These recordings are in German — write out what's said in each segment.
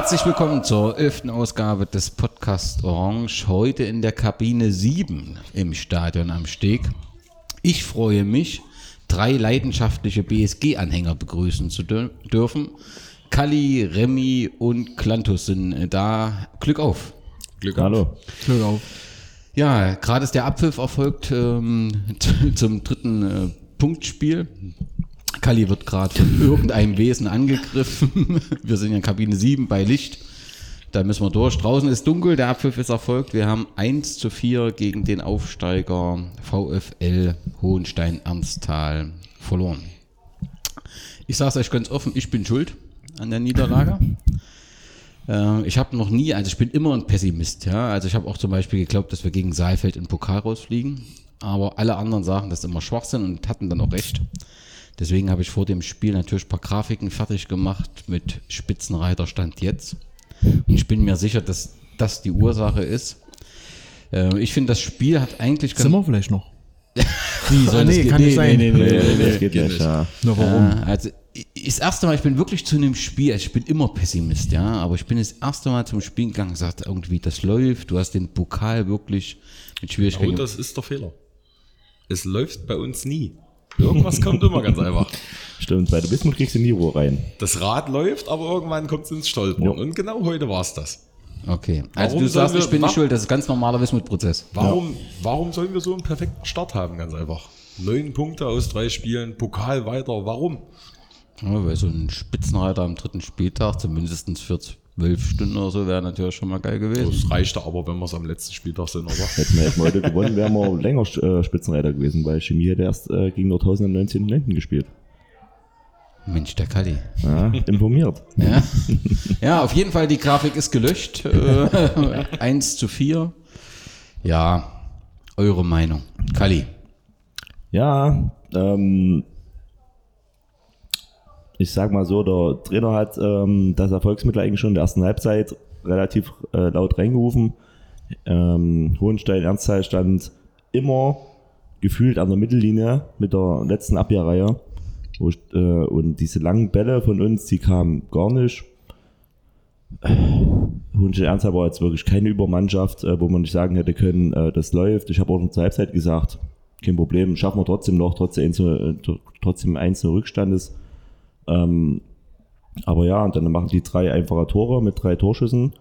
Herzlich willkommen zur 11. Ausgabe des Podcasts Orange, heute in der Kabine 7 im Stadion am Steg. Ich freue mich, drei leidenschaftliche BSG-Anhänger begrüßen zu dürfen. Kalli, Remy und Klantus sind da. Glück auf. Glück auf. Hallo. Glück auf. Ja, gerade ist der Abpfiff erfolgt zum dritten Punktspiel. Kalli wird gerade von irgendeinem Wesen angegriffen. Wir sind in Kabine 7 bei Licht. Da müssen wir durch. Draußen ist dunkel, der Abpfiff ist erfolgt. Wir haben 1:4 gegen den Aufsteiger VfL Hohenstein-Ernstthal verloren. Ich sage es euch ganz offen, ich bin schuld an der Niederlage. Ich habe noch nie, also ich bin immer ein Pessimist. Ja? Also ich habe auch zum Beispiel geglaubt, dass wir gegen Saalfeld in den Pokal rausfliegen. Aber alle anderen sagen, das ist immer Schwachsinn und hatten dann auch recht. Deswegen habe ich vor dem Spiel natürlich ein paar Grafiken fertig gemacht mit Spitzenreiterstand jetzt. Und ich bin mir sicher, dass das die Ursache ist. Ich finde, das Spiel hat eigentlich... Sind wir vielleicht noch? Wie, soll das kann nicht sein. Das geht nicht. Ja. Na, warum? Also, das erste Mal, ich bin wirklich zu einem Spiel, also ich bin immer Pessimist, ja, aber ich bin das erste Mal zum Spiel gegangen und gesagt, irgendwie, das läuft, du hast den Pokal wirklich mit Schwierigkeiten. Und das ist der Fehler. Es läuft bei uns nie. Irgendwas kommt immer ganz einfach. Stimmt, bei der Wismut kriegst du nie Ruhe rein. Das Rad läuft, aber irgendwann kommt es ins Stolpern. Ja. Und genau heute war es das. Okay, also warum du sagst, ich bin nicht schuld, das ist ein ganz normaler Wismut-Prozess. Warum sollen wir so einen perfekten Start haben, ganz einfach? 9 Punkte aus 3 Spielen, Pokal weiter, warum? Ja, weil so ein Spitzenreiter am 3. Spieltag, zumindest für 12 Stunden oder so, wäre natürlich schon mal geil gewesen. Das reichte aber, wenn wir es am letzten Spieltag sind. Aber hätten wir heute gewonnen, wären wir länger Spitzenreiter gewesen, weil Chemie hätte erst gegen Nordhausen am 19.09. gespielt. Mensch, der Kalli. Ja, informiert. Ja. Ja, auf jeden Fall, die Grafik ist gelöscht. 1:4. Ja, eure Meinung. Kalli. Ja, ich sag mal so, der Trainer hat das Erfolgsmittel eigentlich schon in der ersten Halbzeit relativ laut reingerufen. Hohenstein-Ernstthal stand immer gefühlt an der Mittellinie mit der letzten Abwehrreihe. Und diese langen Bälle von uns, die kamen gar nicht. Hohenstein-Ernstthal war jetzt wirklich keine Übermannschaft, wo man nicht sagen hätte können, das läuft. Ich habe auch noch zur Halbzeit gesagt, kein Problem, schaffen wir trotzdem noch, trotzdem 1-0 Rückstandes. Aber ja, und dann machen die 3 einfache Tore mit 3 Torschüssen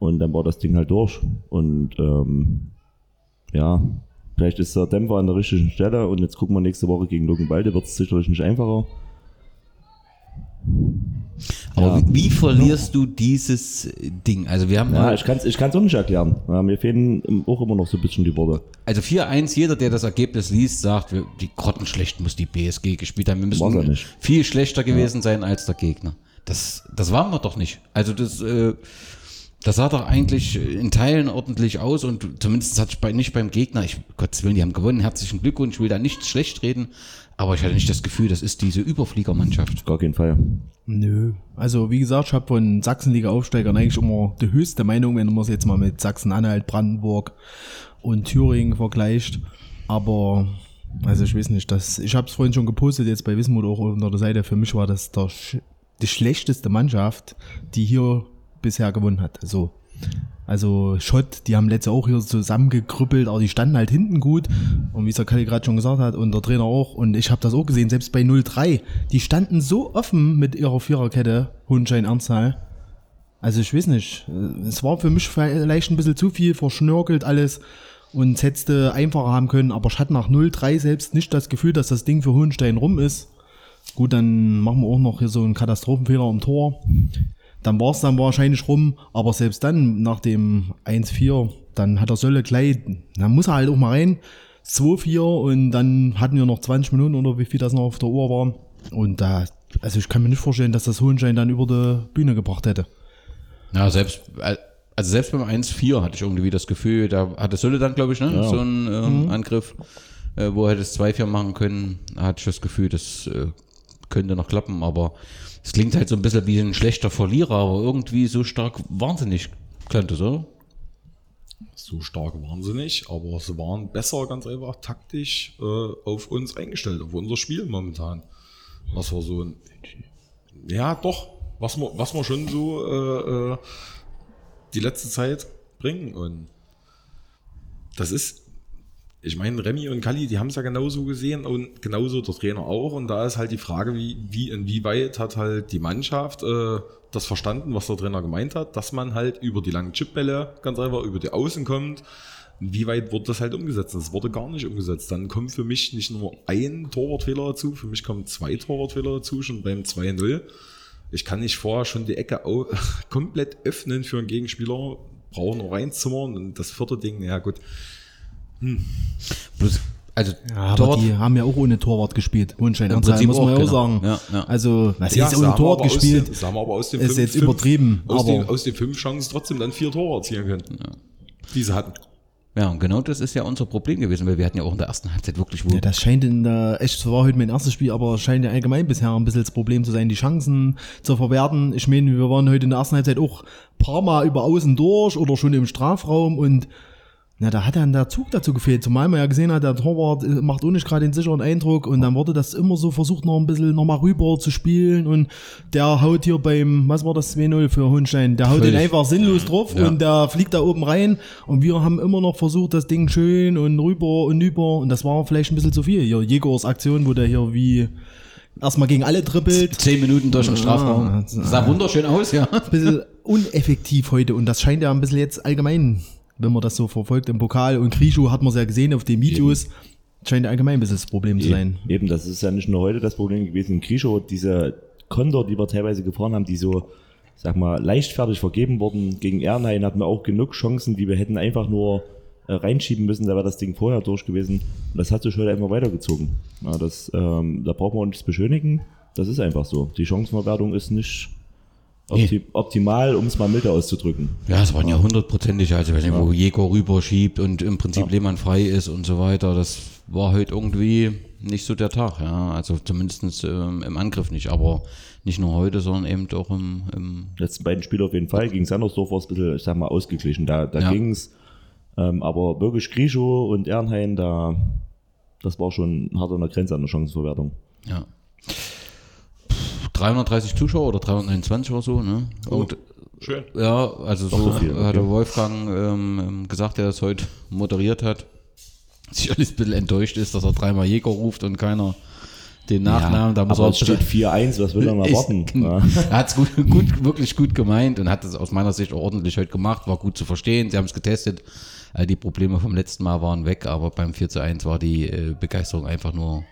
und dann war das Ding halt durch. Und ja, vielleicht ist der Dämpfer an der richtigen Stelle und jetzt gucken wir nächste Woche gegen Luckenwalde, wird es sicherlich nicht einfacher. Aber ja. Wie verlierst du dieses Ding? Also wir haben ich kann es auch nicht erklären. Ja, mir fehlen auch immer noch so ein bisschen die Worte. Also 4-1, jeder, der das Ergebnis liest, sagt, die grottenschlecht muss die BSG gespielt haben. Wir müssen viel schlechter gewesen sein als der Gegner. Das waren wir doch nicht. Also das sah doch eigentlich in Teilen ordentlich aus und zumindest hat es nicht beim Gegner, Gottes Willen, die haben gewonnen, herzlichen Glückwunsch, ich will da nichts schlecht reden, aber ich hatte nicht das Gefühl, das ist diese Überfliegermannschaft. Gar keinen Fall. Nö, also wie gesagt, ich habe von Sachsenliga-Aufsteigern eigentlich immer die höchste Meinung, wenn man es jetzt mal mit Sachsen-Anhalt, Brandenburg und Thüringen vergleicht, aber also ich weiß nicht, ich habe es vorhin schon gepostet, jetzt bei Wismut auch unter der Seite, für mich war das die schlechteste Mannschaft, die hier bisher gewonnen hat. Also Schott, die haben letztes Jahr auch hier zusammengekrüppelt, aber die standen halt hinten gut und wie es der Kalli gerade schon gesagt hat und der Trainer auch und ich habe das auch gesehen, selbst bei 0-3, die standen so offen mit ihrer Viererkette, Hohenstein-Ernstthal. Also ich weiß nicht, es war für mich vielleicht ein bisschen zu viel, verschnörkelt alles und es hätte einfacher haben können, aber ich hatte nach 0-3 selbst nicht das Gefühl, dass das Ding für Hohenstein rum ist. Gut, dann machen wir auch noch hier so einen Katastrophenfehler am Tor. Dann war es dann wahrscheinlich rum, aber selbst dann, nach dem 1-4, dann hat der Solle gleich, dann muss er halt auch mal rein, 2-4 und dann hatten wir noch 20 Minuten oder wie viel das noch auf der Uhr war. Und da, also ich kann mir nicht vorstellen, dass das Hohenstein dann über die Bühne gebracht hätte. Ja, selbst beim 1-4 hatte ich irgendwie das Gefühl, da hatte Solle dann, glaube ich, ne? Ja. So einen Angriff, wo er hätte es 2-4 machen können, hatte ich das Gefühl, das könnte noch klappen, aber es klingt halt so ein bisschen wie ein schlechter Verlierer, aber irgendwie so stark wahnsinnig könnte es, oder? So stark wahnsinnig, aber sie waren besser, ganz einfach taktisch auf uns eingestellt, auf unser Spiel momentan. Was war so ein... Ja, doch. was wir schon so die letzte Zeit bringen. Und das ist, ich meine, Remy und Kalli, die haben es ja genauso gesehen und genauso der Trainer auch. Und da ist halt die Frage, wie inwieweit hat halt die Mannschaft das verstanden, was der Trainer gemeint hat, dass man halt über die langen Chipbälle ganz einfach über die Außen kommt. Wie weit wurde das halt umgesetzt? Das wurde gar nicht umgesetzt. Dann kommt für mich nicht nur ein Torwartfehler dazu, für mich kommen zwei Torwartfehler dazu, schon beim 2-0. Ich kann nicht vorher schon die Ecke komplett öffnen für einen Gegenspieler, brauche noch reinzummern und das vierte Ding, ja gut. Also ja, aber die haben ja auch ohne Torwart gespielt. Hohenstein-Ernstthal, muss man ja auch sagen. Ja, ja. Also, was ja, ist ohne Torwart gespielt? Das haben wir aber aus den ist jetzt übertrieben. Aus den 5 Chancen trotzdem dann 4 Tore erzielen können. Ja. Diese hatten. Ja, und genau das ist ja unser Problem gewesen, weil wir hatten ja auch in der ersten Halbzeit wirklich wohl. Ja, das scheint in der, echt war heute mein erstes Spiel, aber scheint ja allgemein bisher ein bisschen das Problem zu sein, die Chancen zu verwerten. Ich meine, wir waren heute in der ersten Halbzeit auch ein paar Mal über außen durch oder schon im Strafraum und na, da hat dann der Zug dazu gefehlt, zumal man ja gesehen hat, der Torwart macht auch nicht gerade den sicheren Eindruck und dann wurde das immer so versucht, noch ein bisschen nochmal rüber zu spielen und der haut hier beim, was war das, 2-0 für Hohenstein, der haut den einfach sinnlos drauf und der fliegt da oben rein und wir haben immer noch versucht, das Ding schön und rüber und über und das war vielleicht ein bisschen zu viel. Hier Jägers Aktion, wo der hier wie erstmal gegen alle trippelt. 10 Minuten durch den Strafraum. Ja, das sah wunderschön aus, ja. Ein bisschen uneffektiv heute und das scheint ja ein bisschen jetzt allgemein, wenn man das so verfolgt im Pokal. Und Grieschow hat man es ja gesehen auf den Videos, scheint allgemein ein bisschen das Problem zu sein. Eben, das ist ja nicht nur heute das Problem gewesen. Grieschow, diese Konter, die wir teilweise gefahren haben, die so, sag mal, leichtfertig vergeben wurden. Gegen Ehrenhain hatten wir auch genug Chancen, die wir hätten einfach nur reinschieben müssen, da wäre das Ding vorher durch gewesen. Und das hat sich heute einfach weitergezogen. Ja, das, da brauchen wir uns beschönigen. Das ist einfach so. Die Chancenverwertung ist nicht optimal, um es mal milder auszudrücken. Ja, es waren ja hundertprozentig, also ich weiß nicht, wo Jäger rüberschiebt und im Prinzip Lehmann frei ist und so weiter. Das war heute irgendwie nicht so der Tag, ja. Also zumindest im Angriff nicht, aber nicht nur heute, sondern eben auch im letzten beiden Spiel auf jeden Fall. Gegen Sandersdorf war es ein bisschen, ich sag mal, ausgeglichen. Da ging es, aber wirklich Grieschow und Ehrenhain, das war schon hart an der Grenze an der Chancenverwertung. Ja. 330 Zuschauer oder 329 oder so, ne? Und, schön. Ja, also doch so viel, hatte Wolfgang gesagt, der das heute moderiert hat, sicherlich ein bisschen enttäuscht ist, dass er dreimal Jäger ruft und keiner den Nachnamen. Ja, da muss aber es steht 4-1, was will er mal warten? Ja. Er hat es wirklich gut gemeint und hat es aus meiner Sicht auch ordentlich heute gemacht, war gut zu verstehen, sie haben es getestet. All die Probleme vom letzten Mal waren weg, aber beim 4-1 war die Begeisterung einfach nur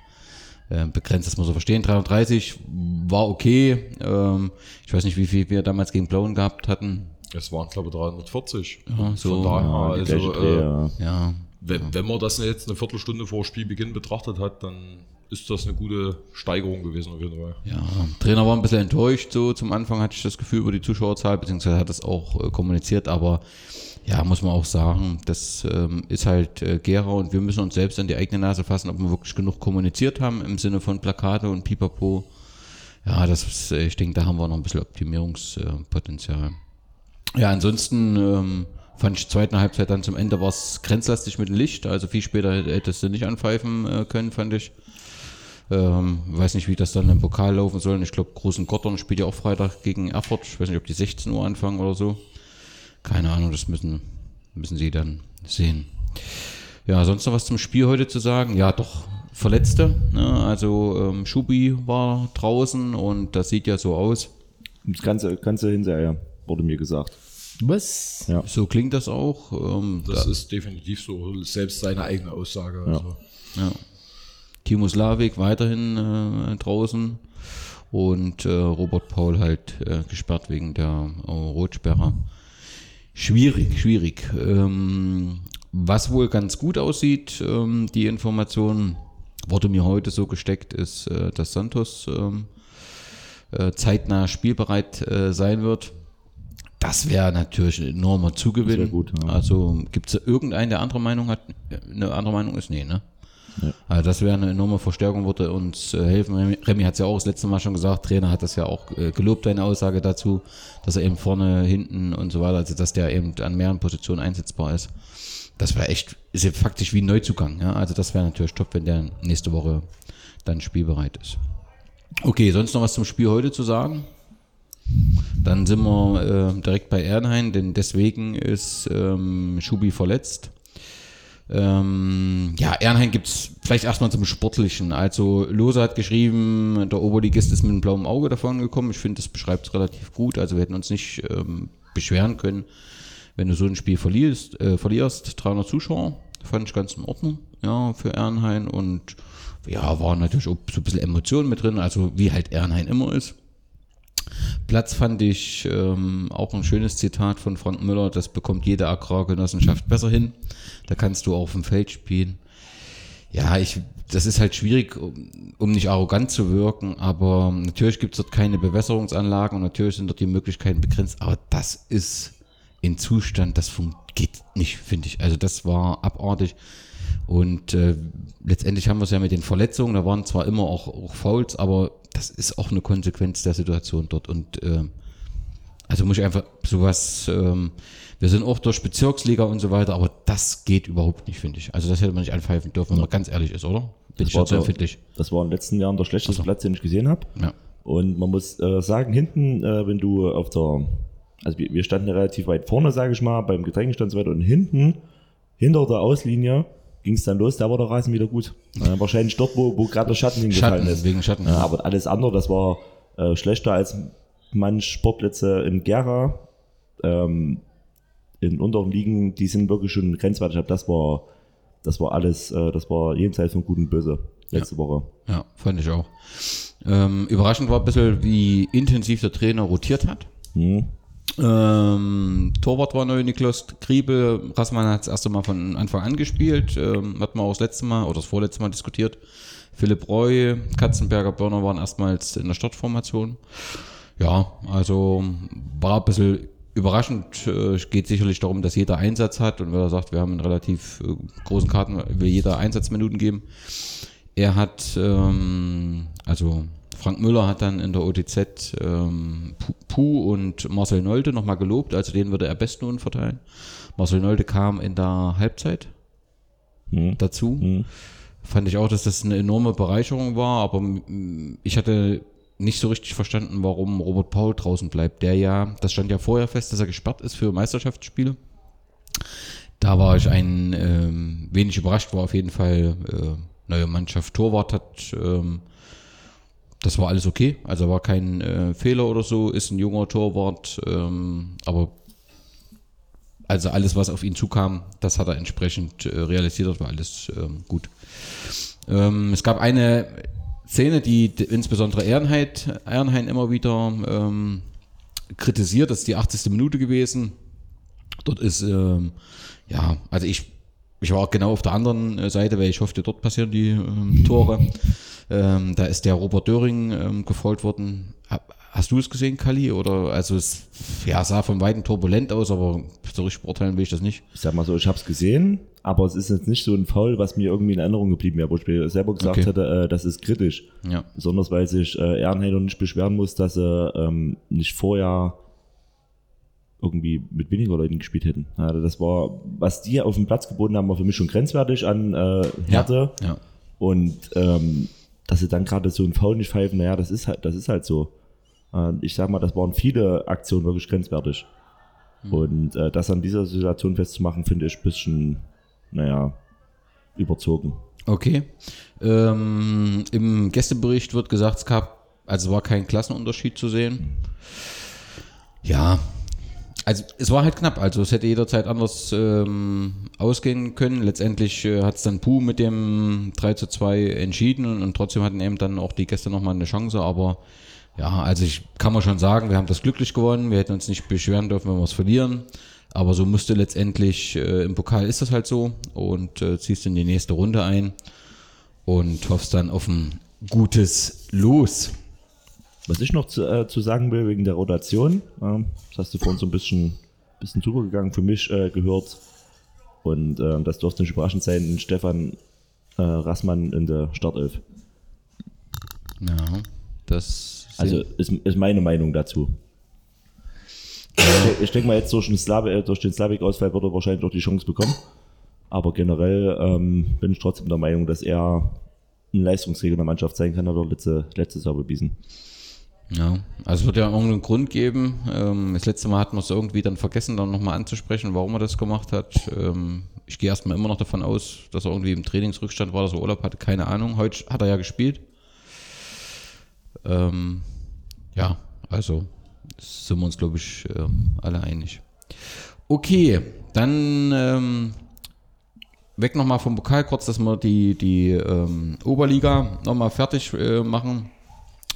begrenzt, das muss man verstehen. 33 war okay. Ich weiß nicht, wie viel wir damals gegen Blauen gehabt hatten. Es waren, glaube ich, 340. Ja, so. Von daher, also, wenn man das jetzt eine Viertelstunde vor Spielbeginn betrachtet hat, dann ist das eine gute Steigerung gewesen auf jeden Fall. Ja, Trainer war ein bisschen enttäuscht. So zum Anfang hatte ich das Gefühl über die Zuschauerzahl, beziehungsweise hat das auch kommuniziert, aber ja, muss man auch sagen, das ist halt Gera und wir müssen uns selbst an die eigene Nase fassen, ob wir wirklich genug kommuniziert haben im Sinne von Plakate und Pipapo. Ja, das ist, ich denke, da haben wir noch ein bisschen Optimierungspotenzial. Ja, ansonsten fand ich zweite Halbzeit dann zum Ende war es grenzlastig mit dem Licht, also viel später hättest du nicht anpfeifen können, fand ich. Weiß nicht, wie das dann im Pokal laufen soll. Ich glaube, Großengottern spielt ja auch Freitag gegen Erfurt. Ich weiß nicht, ob die 16 Uhr anfangen oder so. Keine Ahnung, das müssen sie dann sehen. Ja, sonst noch was zum Spiel heute zu sagen? Ja, doch, Verletzte. Ne? Also Schubi war draußen und das sieht ja so aus. Das ganze hinterher, wurde mir gesagt. Was? Ja. So klingt das auch. Das ist definitiv so, selbst seine eigene Aussage. Ja. Also. Ja. Timo Slavik weiterhin draußen und Robert Paul halt gesperrt wegen der Rotsperre. Schwierig. Was wohl ganz gut aussieht, die Information wurde mir heute so gesteckt, ist, dass Santos zeitnah spielbereit sein wird. Das wäre natürlich ein enormer Zugewinn. Sehr gut, ja. Also gibt es da irgendeinen, der andere Meinung hat? Eine andere Meinung ist? Nee, ne? Ja. Also das wäre eine enorme Verstärkung, würde uns helfen. Remy hat es ja auch das letzte Mal schon gesagt, Trainer hat das ja auch gelobt, eine Aussage dazu, dass er eben vorne, hinten und so weiter, also dass der eben an mehreren Positionen einsetzbar ist. Das wäre echt, ist ja faktisch wie ein Neuzugang. Ja? Also das wäre natürlich top, wenn der nächste Woche dann spielbereit ist. Okay, sonst noch was zum Spiel heute zu sagen? Dann sind wir direkt bei Ehrenhain, denn deswegen ist Schubi verletzt. Ja, Ehrenhain gibt es vielleicht erstmal zum Sportlichen. Also Lose hat geschrieben, der Oberligist ist mit einem blauen Auge davon gekommen. Ich finde, das beschreibt es relativ gut. Also wir hätten uns nicht beschweren können, wenn du so ein Spiel verlierst. 300 Zuschauer, fand ich ganz in Ordnung, ja, für Ehrenhain. Und ja, waren natürlich auch so ein bisschen Emotionen mit drin, also wie halt Ehrenhain immer ist. Platz fand ich auch ein schönes Zitat von Frank Müller, das bekommt jede Agrargenossenschaft besser hin, da kannst du auch auf dem Feld spielen. Ja, das ist halt schwierig, um nicht arrogant zu wirken, aber natürlich gibt es dort keine Bewässerungsanlagen und natürlich sind dort die Möglichkeiten begrenzt, aber das ist in Zustand, das geht nicht, finde ich. Also das war abartig. Und letztendlich haben wir es ja mit den Verletzungen, da waren zwar immer auch Fouls, aber das ist auch eine Konsequenz der Situation dort. Und also muss ich einfach sowas, wir sind auch durch Bezirksliga und so weiter, aber das geht überhaupt nicht, finde ich. Also das hätte man nicht anpfeifen dürfen, wenn man ganz ehrlich ist, oder? Bin ich dazu empfindlich. Das war in den letzten Jahren der schlechteste Platz, den ich gesehen habe. Ja. Und man muss sagen, hinten, wenn du auf der, also wir standen ja relativ weit vorne, sage ich mal, beim Getränkestand und so weiter, und hinten, hinter der Auslinie, ging es dann los, da war der Rasen wieder gut. Wahrscheinlich dort, wo gerade der Schatten hingefallen ist. Wegen Schatten. Ja, aber alles andere, das war schlechter als manche Sportplätze in Gera. In unteren Ligen, die sind wirklich schon grenzwertig. Das war alles, das war jenseits von Gut und Böse letzte Woche. Ja, fand ich auch. Überraschend war ein bisschen, wie intensiv der Trainer rotiert hat. Torwart war neu, Niklas Griebe. Rasmann hat das erste Mal von Anfang an gespielt. Hat man auch das letzte Mal oder das vorletzte Mal diskutiert. Philipp Reu, Katzenberger, Börner waren erstmals in der Startformation. Ja, also war ein bisschen überraschend. Es geht sicherlich darum, dass jeder Einsatz hat. Und wenn er sagt, wir haben einen relativ großen Karten, will jeder Einsatzminuten geben. Er hat, also Frank Müller hat dann in der OTZ Puh und Marcel Nolte nochmal gelobt, also den würde er Bestnoten verteilen. Marcel Nolte kam in der Halbzeit dazu. Fand ich auch, dass das eine enorme Bereicherung war, aber ich hatte nicht so richtig verstanden, warum Robert Paul draußen bleibt. Der ja, das stand ja vorher fest, dass er gesperrt ist für Meisterschaftsspiele. Da war ich ein wenig überrascht, war auf jeden Fall neue Mannschaft. Torwart hat das war alles okay, also war kein Fehler oder so, ist ein junger Torwart, aber also alles, was auf ihn zukam, das hat er entsprechend realisiert, das war alles gut. Es gab eine Szene, die insbesondere Ehrenhain immer wieder kritisiert, das ist die 80. Minute gewesen. Dort ist, ja, also ich war genau auf der anderen Seite, weil ich hoffte, dort passieren die Tore. Da ist der Robert Döring gefault worden. Hast du es gesehen, Kalli? Oder, also es sah von Weitem turbulent aus, aber so richtig beurteilen will ich das nicht. Ich sag mal so, ich hab's gesehen, aber es ist jetzt nicht so ein Foul, was mir irgendwie in Erinnerung geblieben wäre, wo ich mir selber gesagt hätte, das ist kritisch. Ja. Besonders, weil sich Ehrenhain noch nicht beschweren muss, dass er nicht vorher irgendwie mit weniger Leuten gespielt hätten. Also das war, was die auf dem Platz geboten haben, war für mich schon grenzwertig an Härte. Ja. Und dass sie dann gerade so einen Foul nicht pfeifen, naja, das ist halt so. Ich sag mal, das waren viele Aktionen wirklich grenzwertig. Und das an dieser Situation festzumachen, finde ich ein bisschen, naja, überzogen. Okay. Im Gästebericht wird gesagt, es war kein Klassenunterschied zu sehen. Ja. Also es war halt knapp, also es hätte jederzeit anders ausgehen können. Letztendlich hat es dann Puh mit dem 3:2 entschieden und trotzdem hatten eben dann auch die Gäste nochmal eine Chance. Aber ja, also ich kann man schon sagen, wir haben das glücklich gewonnen. Wir hätten uns nicht beschweren dürfen, wenn wir es verlieren. Aber so musste letztendlich, im Pokal ist das halt so und ziehst in die nächste Runde ein und hoffst dann auf ein gutes Los. Was ich noch zu sagen will wegen der Rotation, das hast du vorhin so ein bisschen drüber gegangen, für mich gehört, und das durfte nicht überraschend sein, Stefan Rasmann in der Startelf. Ja, das also ist meine Meinung dazu. Ich denke mal, jetzt durch den Slavik-Ausfall wird er wahrscheinlich auch die Chance bekommen, aber generell bin ich trotzdem der Meinung, dass er ein Leistungsträger in der Mannschaft sein kann, hat er letztes Jahr bewiesen. Ja, also es wird ja irgendeinen Grund geben. Das letzte Mal hatten wir es irgendwie dann vergessen, dann nochmal anzusprechen, warum er das gemacht hat. Ich gehe erstmal immer noch davon aus, dass er irgendwie im Trainingsrückstand war, dass er Urlaub hatte, keine Ahnung. Heute hat er ja gespielt. Ja, also sind wir uns, glaube ich, alle einig. Okay, dann weg nochmal vom Pokal kurz, dass wir die Oberliga nochmal fertig machen.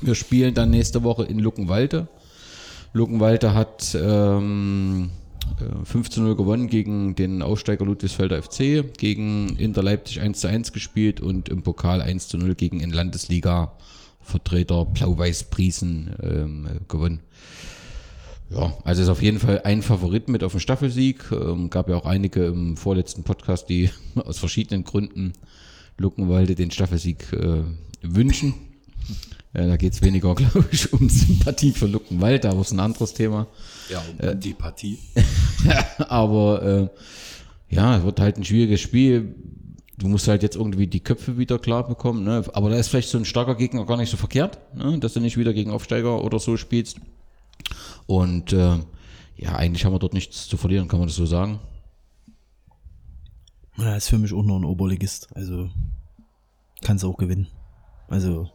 Wir spielen dann nächste Woche in Luckenwalde. Luckenwalde hat 5-0 gewonnen gegen den Aufsteiger Ludwigsfelder FC, gegen Inter Leipzig 1-1 gespielt und im Pokal 1-0 gegen den Landesliga-Vertreter Blau-Weiß-Briesen gewonnen. Ja, also ist auf jeden Fall ein Favorit mit auf den Staffelsieg. Gab ja auch einige im vorletzten Podcast, die aus verschiedenen Gründen Luckenwalde den Staffelsieg wünschen. Da geht es weniger, glaube ich, um Sympathie für Luckenwalde, aber es ist ein anderes Thema. Ja, um Antipathie. Aber ja, es wird halt ein schwieriges Spiel. Du musst halt jetzt irgendwie die Köpfe wieder klar bekommen. Ne? Aber da ist vielleicht so ein starker Gegner gar nicht so verkehrt, ne? Dass du nicht wieder gegen Aufsteiger oder so spielst. Und ja, eigentlich haben wir dort nichts zu verlieren, kann man das so sagen. Ja, ist für mich auch noch ein Oberligist. Also kannst du auch gewinnen. Also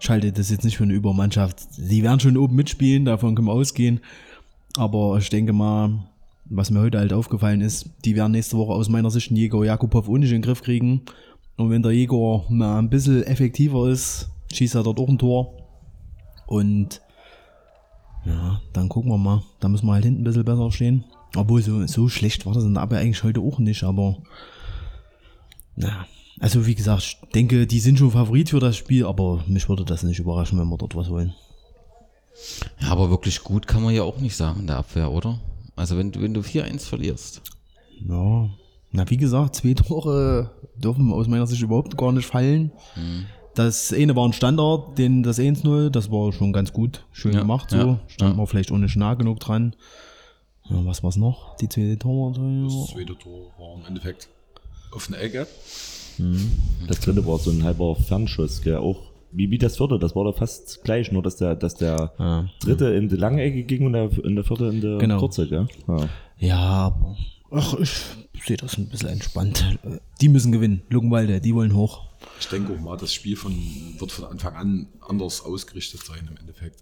schalte das jetzt nicht für eine Übermannschaft. Sie werden schon oben mitspielen, davon können wir ausgehen. Aber ich denke mal, was mir heute halt aufgefallen ist, die werden nächste Woche aus meiner Sicht den Jäger Jakubow auch nicht in den Griff kriegen. Und wenn der Jäger mal ein bisschen effektiver ist, schießt er dort auch ein Tor. Und ja, dann gucken wir mal. Da müssen wir halt hinten ein bisschen besser stehen. Obwohl, so schlecht war das in der Abwehr eigentlich heute auch nicht, aber na. Also wie gesagt, ich denke, die sind schon Favorit für das Spiel, aber mich würde das nicht überraschen, wenn wir dort was wollen. Ja, aber wirklich gut kann man ja auch nicht sagen in der Abwehr, oder? Also wenn du 4-1 verlierst. Ja, na wie gesagt, 2 Tore dürfen aus meiner Sicht überhaupt gar nicht fallen. Mhm. Das eine war ein Standard, das 1-0, das war schon ganz gut, schön gemacht so. Ja, standen wir vielleicht auch nicht nah genug dran. Ja, was war's noch? Die 2 Tore? Das 2. Tor war im Endeffekt auf eine Ecke. Das 3. war so ein halber Fernschuss, gell? Auch wie das 4., das war doch fast gleich, nur dass der 3. in die lange Ecke ging und der 4. in die kurze, gell? Ja. Ja, ach, ich sehe das ein bisschen entspannt. Die müssen gewinnen, Luckenwalde, die wollen hoch. Ich denke auch mal, das Spiel wird von Anfang an anders ausgerichtet sein im Endeffekt.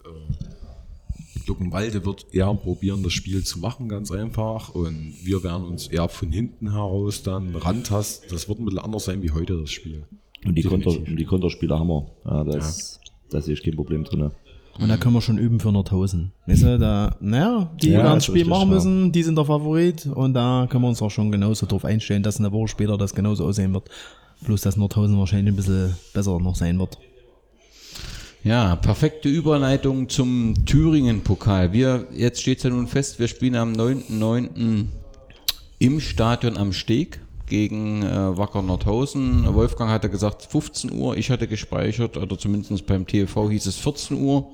Luckenwalde wird eher probieren, das Spiel zu machen, ganz einfach. Und wir werden uns eher von hinten heraus dann rantasten. Das wird ein bisschen anders sein wie heute, das Spiel. Und die Konterspieler haben wir. Ja, da sehe ich kein Problem drin. Und da können wir schon üben für Nordhausen. Weißt du, die werden das Spiel machen müssen, die sind der Favorit. Und da können wir uns auch schon genauso drauf einstellen, dass eine Woche später das genauso aussehen wird. Bloß, dass Nordhausen wahrscheinlich ein bisschen besser noch sein wird. Ja, perfekte Überleitung zum Thüringen-Pokal. Jetzt steht es ja nun fest, wir spielen am 9.9. im Stadion am Steg gegen Wacker Nordhausen. Wolfgang hatte gesagt 15 Uhr, ich hatte gespeichert, oder zumindest beim TV hieß es 14 Uhr.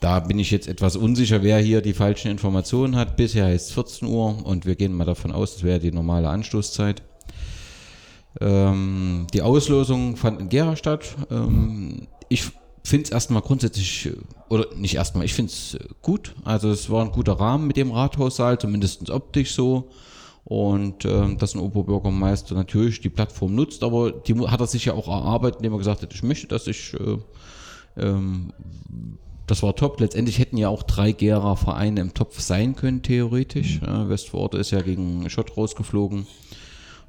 Da bin ich jetzt etwas unsicher, wer hier die falschen Informationen hat. Bisher heißt es 14 Uhr und wir gehen mal davon aus, das wäre die normale Anstoßzeit. Die Auslosung fand in Gera statt. Ich finde es erstmal grundsätzlich, oder nicht erstmal, ich finde es gut. Also es war ein guter Rahmen mit dem Rathaussaal, zumindest optisch so. Und dass ein Oberbürgermeister natürlich die Plattform nutzt, aber die hat er sich ja auch erarbeitet, indem er gesagt hat, ich möchte, dass das war top. Letztendlich hätten ja auch 3 Gera Vereine im Topf sein können, theoretisch. Westvororte ist ja gegen Schott rausgeflogen.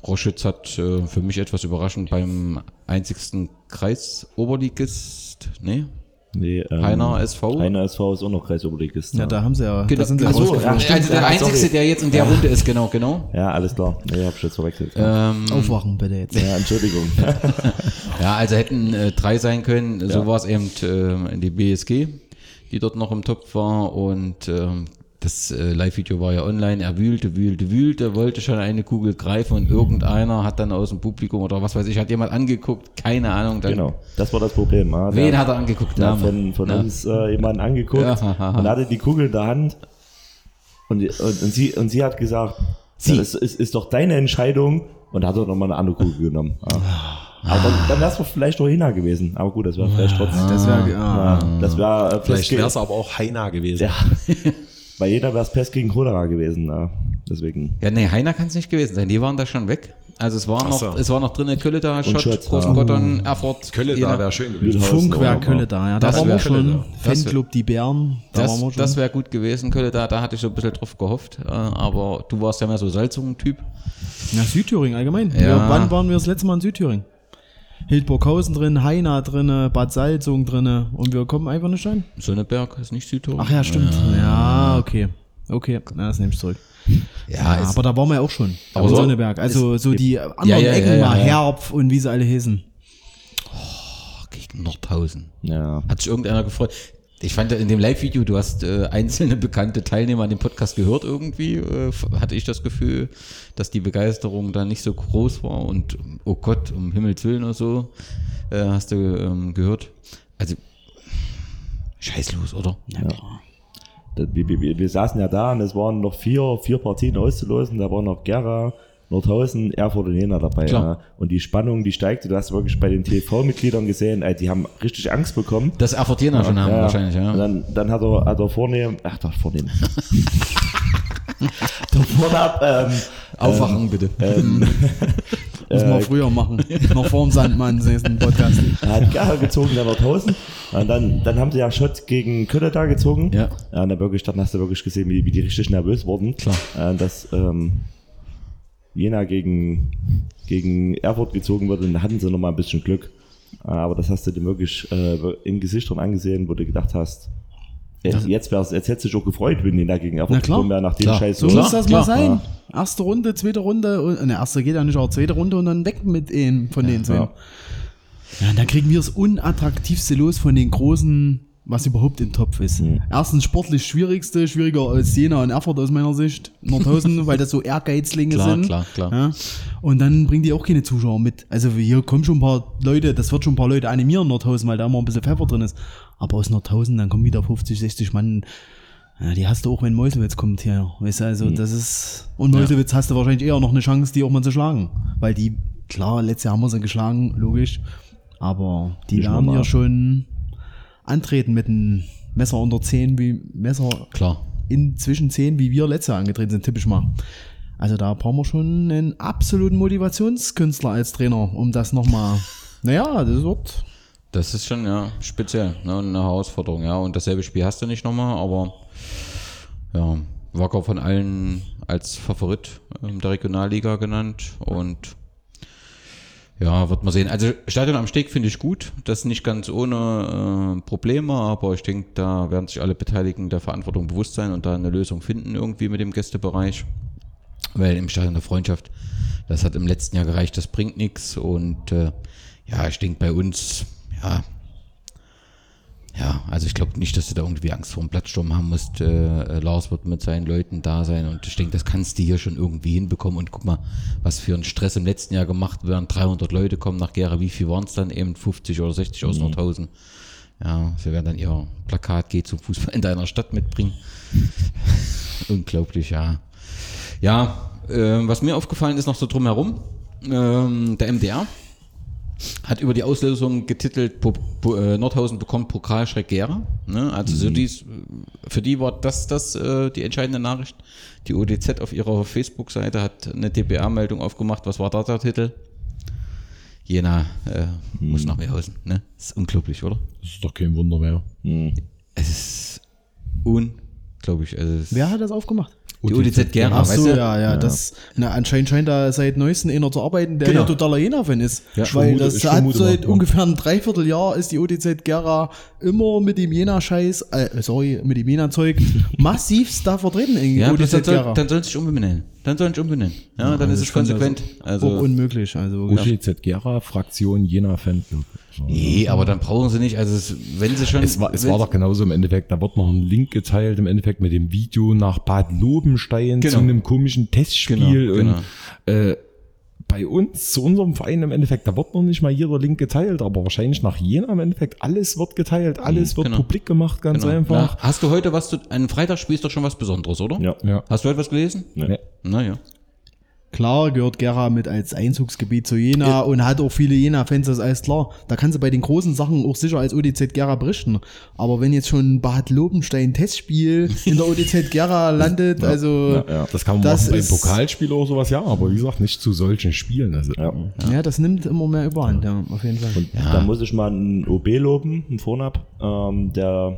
Roschütz hat für mich etwas überraschend beim einzigsten Kreisoberligist, Heiner SV. Heiner SV ist auch noch Kreisoberligist. Ja, da haben sie ja. Genau. Der einzigste, der jetzt in der Runde ist, genau. Ja, alles klar. Nee, hab ich jetzt verwechselt. Aufwachen bitte jetzt. Ja, Entschuldigung. Ja, also hätten 3 sein können. So war es eben die BSG, die dort noch im Topf war und das Live-Video war ja online, er wühlte, wollte schon eine Kugel greifen und irgendeiner hat dann aus dem Publikum oder was weiß ich, hat jemand angeguckt, keine Ahnung. Genau, das war das Problem. Ja. Wen hat er angeguckt? Ja, von uns jemanden angeguckt und hatte die Kugel in der Hand und sie hat gesagt, das ist doch deine Entscheidung und hat doch nochmal eine andere Kugel genommen. Ja. Aber dann wäre es doch vielleicht doch Heiner gewesen. Aber gut, das war vielleicht trotzdem. Vielleicht wäre es aber auch Heiner gewesen. Ja. Bei jeder wäre es Pest gegen Cholera gewesen. Ja. Deswegen. Ja, nee, Heiner kann es nicht gewesen sein. Die waren da schon weg. Also es war noch drin, Kölle da, Schott, Großengottern, Erfurt. Kölle da wäre schön gewesen. Funk wäre Kölle da, ja. Da waren wir schon. Fanclub Die Bären. Das wäre gut gewesen, Kölle da. Da hatte ich so ein bisschen drauf gehofft. Aber du warst ja mehr so Salzungen-Typ. Na, Südthüringen allgemein. Ja. Ja, wann waren wir das letzte Mal in Südthüringen? Hildburghausen drin, Heina drin, Bad Salzungen drin und wir kommen einfach nicht rein. Sonneberg ist nicht Südthüringen. Ach ja, stimmt. Ja, okay. Okay, na, das nehme ich zurück. Ja, aber da waren wir ja auch schon. Aber so, Sonneberg. Also so die anderen Ecken mal Herpf und wie sie alle hießen. Oh, gegen Nordhausen. Ja. Hat sich irgendeiner gefreut. Ich fand in dem Live-Video, du hast einzelne bekannte Teilnehmer an dem Podcast gehört irgendwie, hatte ich das Gefühl, dass die Begeisterung da nicht so groß war und oh Gott, um Himmels Willen oder so, hast du gehört. Also, scheißlos, oder? Ja. Wir saßen ja da und es waren noch vier Partien auszulosen, da waren noch Gera, Nordhausen, Erfurt und Jena dabei. Ja. Und die Spannung, die steigte, du hast wirklich bei den TV-Mitgliedern gesehen, die haben richtig Angst bekommen. Das Erfurt-Jena schon haben wahrscheinlich, ja. Und dann hat er Aufwachen bitte. Muss man früher machen. Noch vorm Sandmann sehen Podcast. Hat Gera gezogen, der Nordhausen. Und dann haben sie ja Schott gegen Kölle da gezogen. Ja. Und dann hast du wirklich gesehen, wie die richtig nervös wurden. Klar. Jena gegen Erfurt gezogen wird, und da hatten sie noch mal ein bisschen Glück. Aber das hast du dir wirklich im Gesicht dran angesehen, wo du gedacht hast, jetzt hättest du dich auch gefreut, wenn die da gegen Erfurt gekommen wären nach dem Scheiß. So muss das mal sein. Ja. Erste Runde, zweite Runde, erste geht ja nicht, auch zweite Runde und dann weg mit denen von den zwei. Ja, und dann kriegen wir das unattraktivste Los von den großen, was überhaupt im Topf ist. Mhm. Erstens sportlich schwieriger als Jena und Erfurt aus meiner Sicht, Nordhausen, weil das so Ehrgeizlinge sind. Klar. Ja. Und dann bringen die auch keine Zuschauer mit. Also hier kommen schon ein paar Leute, das wird schon ein paar Leute animieren, Nordhausen, weil da immer ein bisschen Pfeffer drin ist. Aber aus Nordhausen, dann kommen wieder 50, 60 Mann. Ja, die hast du auch, wenn Meuselwitz kommt hier. Weißt du, also das ist... Und Meuselwitz hast du wahrscheinlich eher noch eine Chance, die auch mal zu schlagen. Weil die, klar, letztes Jahr haben wir sie geschlagen, logisch. Aber die haben ja schon... antreten mit einem Messer unter 10, wie Messer inzwischen 10, wie wir letztes Jahr angetreten sind, typisch mal. Also da brauchen wir schon einen absoluten Motivationskünstler als Trainer, um das nochmal, das ist schon, speziell, eine Herausforderung, und dasselbe Spiel hast du nicht nochmal, aber Wacker von allen als Favorit der Regionalliga genannt und wird man sehen. Also Stadion am Steg finde ich gut. Das nicht ganz ohne Probleme, aber ich denke, da werden sich alle Beteiligten der Verantwortung bewusst sein und da eine Lösung finden irgendwie mit dem Gästebereich. Weil im Stadion der Freundschaft, das hat im letzten Jahr gereicht, das bringt nichts. Und ich denke bei uns, also ich glaube nicht, dass du da irgendwie Angst vor dem Platzsturm haben musst. Lars wird mit seinen Leuten da sein und ich denke, das kannst du hier schon irgendwie hinbekommen. Und guck mal, was für ein Stress im letzten Jahr gemacht werden. 300 Leute kommen nach Gera. Wie viel waren es dann eben? 50 oder 60 aus Nordhausen. Ja, sie werden dann ihr Plakat "Geh zum Fußball in deiner Stadt" mitbringen. Unglaublich, Ja, was mir aufgefallen ist noch so drumherum, der MDR hat über die Auslösung getitelt, Nordhausen bekommt Pokalschreck Gera. Ne? Also für die war das die entscheidende Nachricht. Die ODZ auf ihrer Facebook-Seite hat eine DPA-Meldung aufgemacht. Was war da der Titel? Jena muss nach Meerhausen. Ne? Das ist unglaublich, oder? Das ist doch kein Wunder mehr. Mhm. Es ist unglaublich. Wer hat das aufgemacht? Die ODZ Gera, weißt du? Ja. Das, anscheinend scheint da seit neuestem einer zu arbeiten, der ja totaler Jena-Fan ist. Ja, weil das hat seit ungefähr einem Dreivierteljahr ist die ODZ Gera immer mit dem Jena-Scheiß, mit dem Jena-Zeug massivst da vertreten in ODZ Gera. Dann sollen sie sich umbenennen. Ja, dann ist es konsequent. Also unmöglich. Also ODZ Gera, Fraktion Jena-Fanclub. Nee, aber dann brauchen sie nicht, wenn sie schon... Es war doch genauso im Endeffekt, da wird noch ein Link geteilt im Endeffekt mit dem Video nach Bad Lobenstein zu einem komischen Testspiel und bei uns, zu unserem Verein im Endeffekt, da wird noch nicht mal jeder Link geteilt, aber wahrscheinlich nach Jena im Endeffekt, alles wird geteilt, alles wird publik gemacht, ganz einfach. Na, hast du heute an Freitag spielst du schon was Besonderes, oder? Ja. Hast du heute was gelesen? Nee. Naja. Klar gehört Gera mit als Einzugsgebiet zu Jena und hat auch viele Jena-Fans, das ist alles klar. Da kannst du bei den großen Sachen auch sicher als ODZ Gera berichten. Aber wenn jetzt schon Bad Lobenstein-Testspiel in der ODZ Gera landet, das kann man das machen beim Pokalspiel oder sowas, aber wie gesagt, nicht zu solchen Spielen. Also, das nimmt immer mehr Überhand, auf jeden Fall. Und da muss ich mal einen OB loben, einen Vornab, der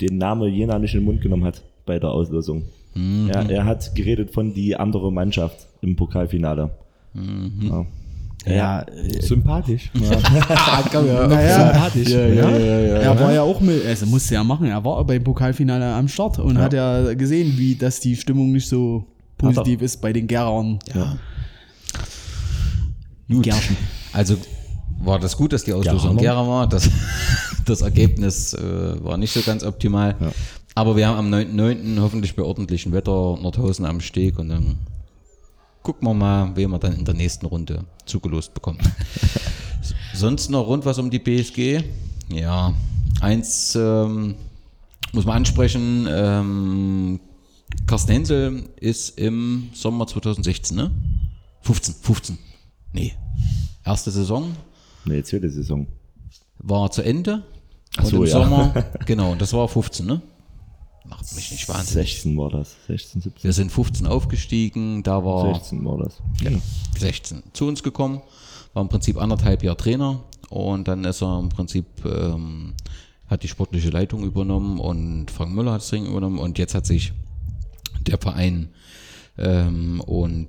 den Namen Jena nicht in den Mund genommen hat bei der Auslosung. Mhm. Er hat geredet von die andere Mannschaft im Pokalfinale. Mhm. Sympathisch. Er war ja auch mit, also musste ja machen, er war beim Pokalfinale am Start und hat ja gesehen, wie dass die Stimmung nicht so positiv ist bei den Gerern. Ja. Gut. Gerschen. Also war das gut, dass die Auslosung Gera war. Das Ergebnis war nicht so ganz optimal. Ja. Aber wir haben am 9.9. hoffentlich bei ordentlichem Wetter Nordhausen am Steg und dann gucken wir mal, wen wir dann in der nächsten Runde zugelost bekommen. Sonst noch rund was um die BSG? Ja, eins muss man ansprechen. Carsten Hänsel ist im Sommer 2016, ne? 15. Nee. Erste Saison? Nee, zweite Saison. War zu Ende. Ach so, und im Sommer, genau, das war 15, ne? Macht mich nicht wahnsinnig. 16 war das. 16, 17. Wir sind 15 aufgestiegen, da war 16 war das. Ja, 16 zu uns gekommen, war im Prinzip 1,5 Jahre Trainer und dann ist er im Prinzip, hat die sportliche Leitung übernommen und Frank Müller hat das Ding übernommen und jetzt hat sich der Verein und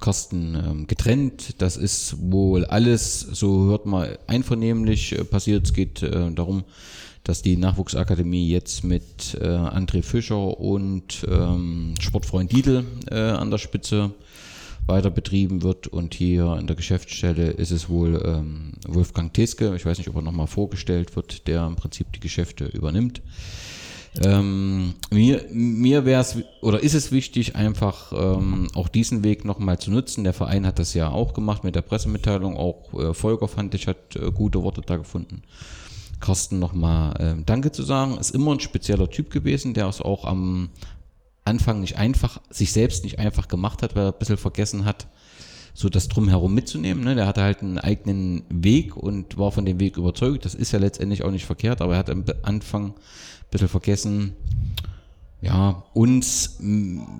Carsten getrennt. Das ist wohl alles, so hört man, einvernehmlich passiert. Es geht darum, dass die Nachwuchsakademie jetzt mit André Fischer und Sportfreund Dietl an der Spitze weiter betrieben wird. Und hier in der Geschäftsstelle ist es wohl Wolfgang Teske, ich weiß nicht, ob er nochmal vorgestellt wird, der im Prinzip die Geschäfte übernimmt. Mir wäre es oder ist es wichtig, einfach auch diesen Weg nochmal zu nutzen. Der Verein hat das ja auch gemacht mit der Pressemitteilung. Auch Volker, fand ich, hat gute Worte da gefunden. Carsten nochmal Danke zu sagen, ist immer ein spezieller Typ gewesen, der es auch am Anfang sich selbst nicht einfach gemacht hat, weil er ein bisschen vergessen hat, so das Drumherum mitzunehmen. Ne? Der hatte halt einen eigenen Weg und war von dem Weg überzeugt. Das ist ja letztendlich auch nicht verkehrt, aber er hat am Anfang ein bisschen vergessen, uns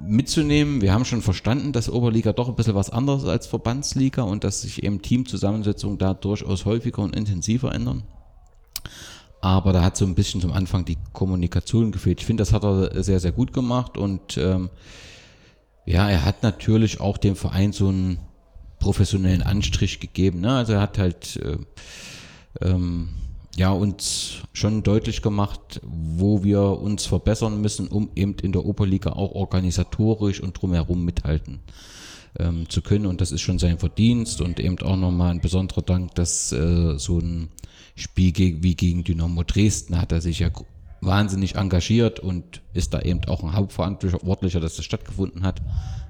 mitzunehmen. Wir haben schon verstanden, dass Oberliga doch ein bisschen was anderes ist als Verbandsliga und dass sich eben Teamzusammensetzungen da durchaus häufiger und intensiver ändern. Aber da hat so ein bisschen zum Anfang die Kommunikation gefehlt. Ich finde, das hat er sehr, sehr gut gemacht. Und er hat natürlich auch dem Verein so einen professionellen Anstrich gegeben. Ne? Also er hat halt uns schon deutlich gemacht, wo wir uns verbessern müssen, um eben in der Oberliga auch organisatorisch und drumherum mithalten zu können. Und das ist schon sein Verdienst. Und eben auch nochmal ein besonderer Dank, dass so ein Spiel wie gegen Dynamo Dresden hat er sich ja wahnsinnig engagiert und ist da eben auch ein Hauptverantwortlicher, dass das stattgefunden hat.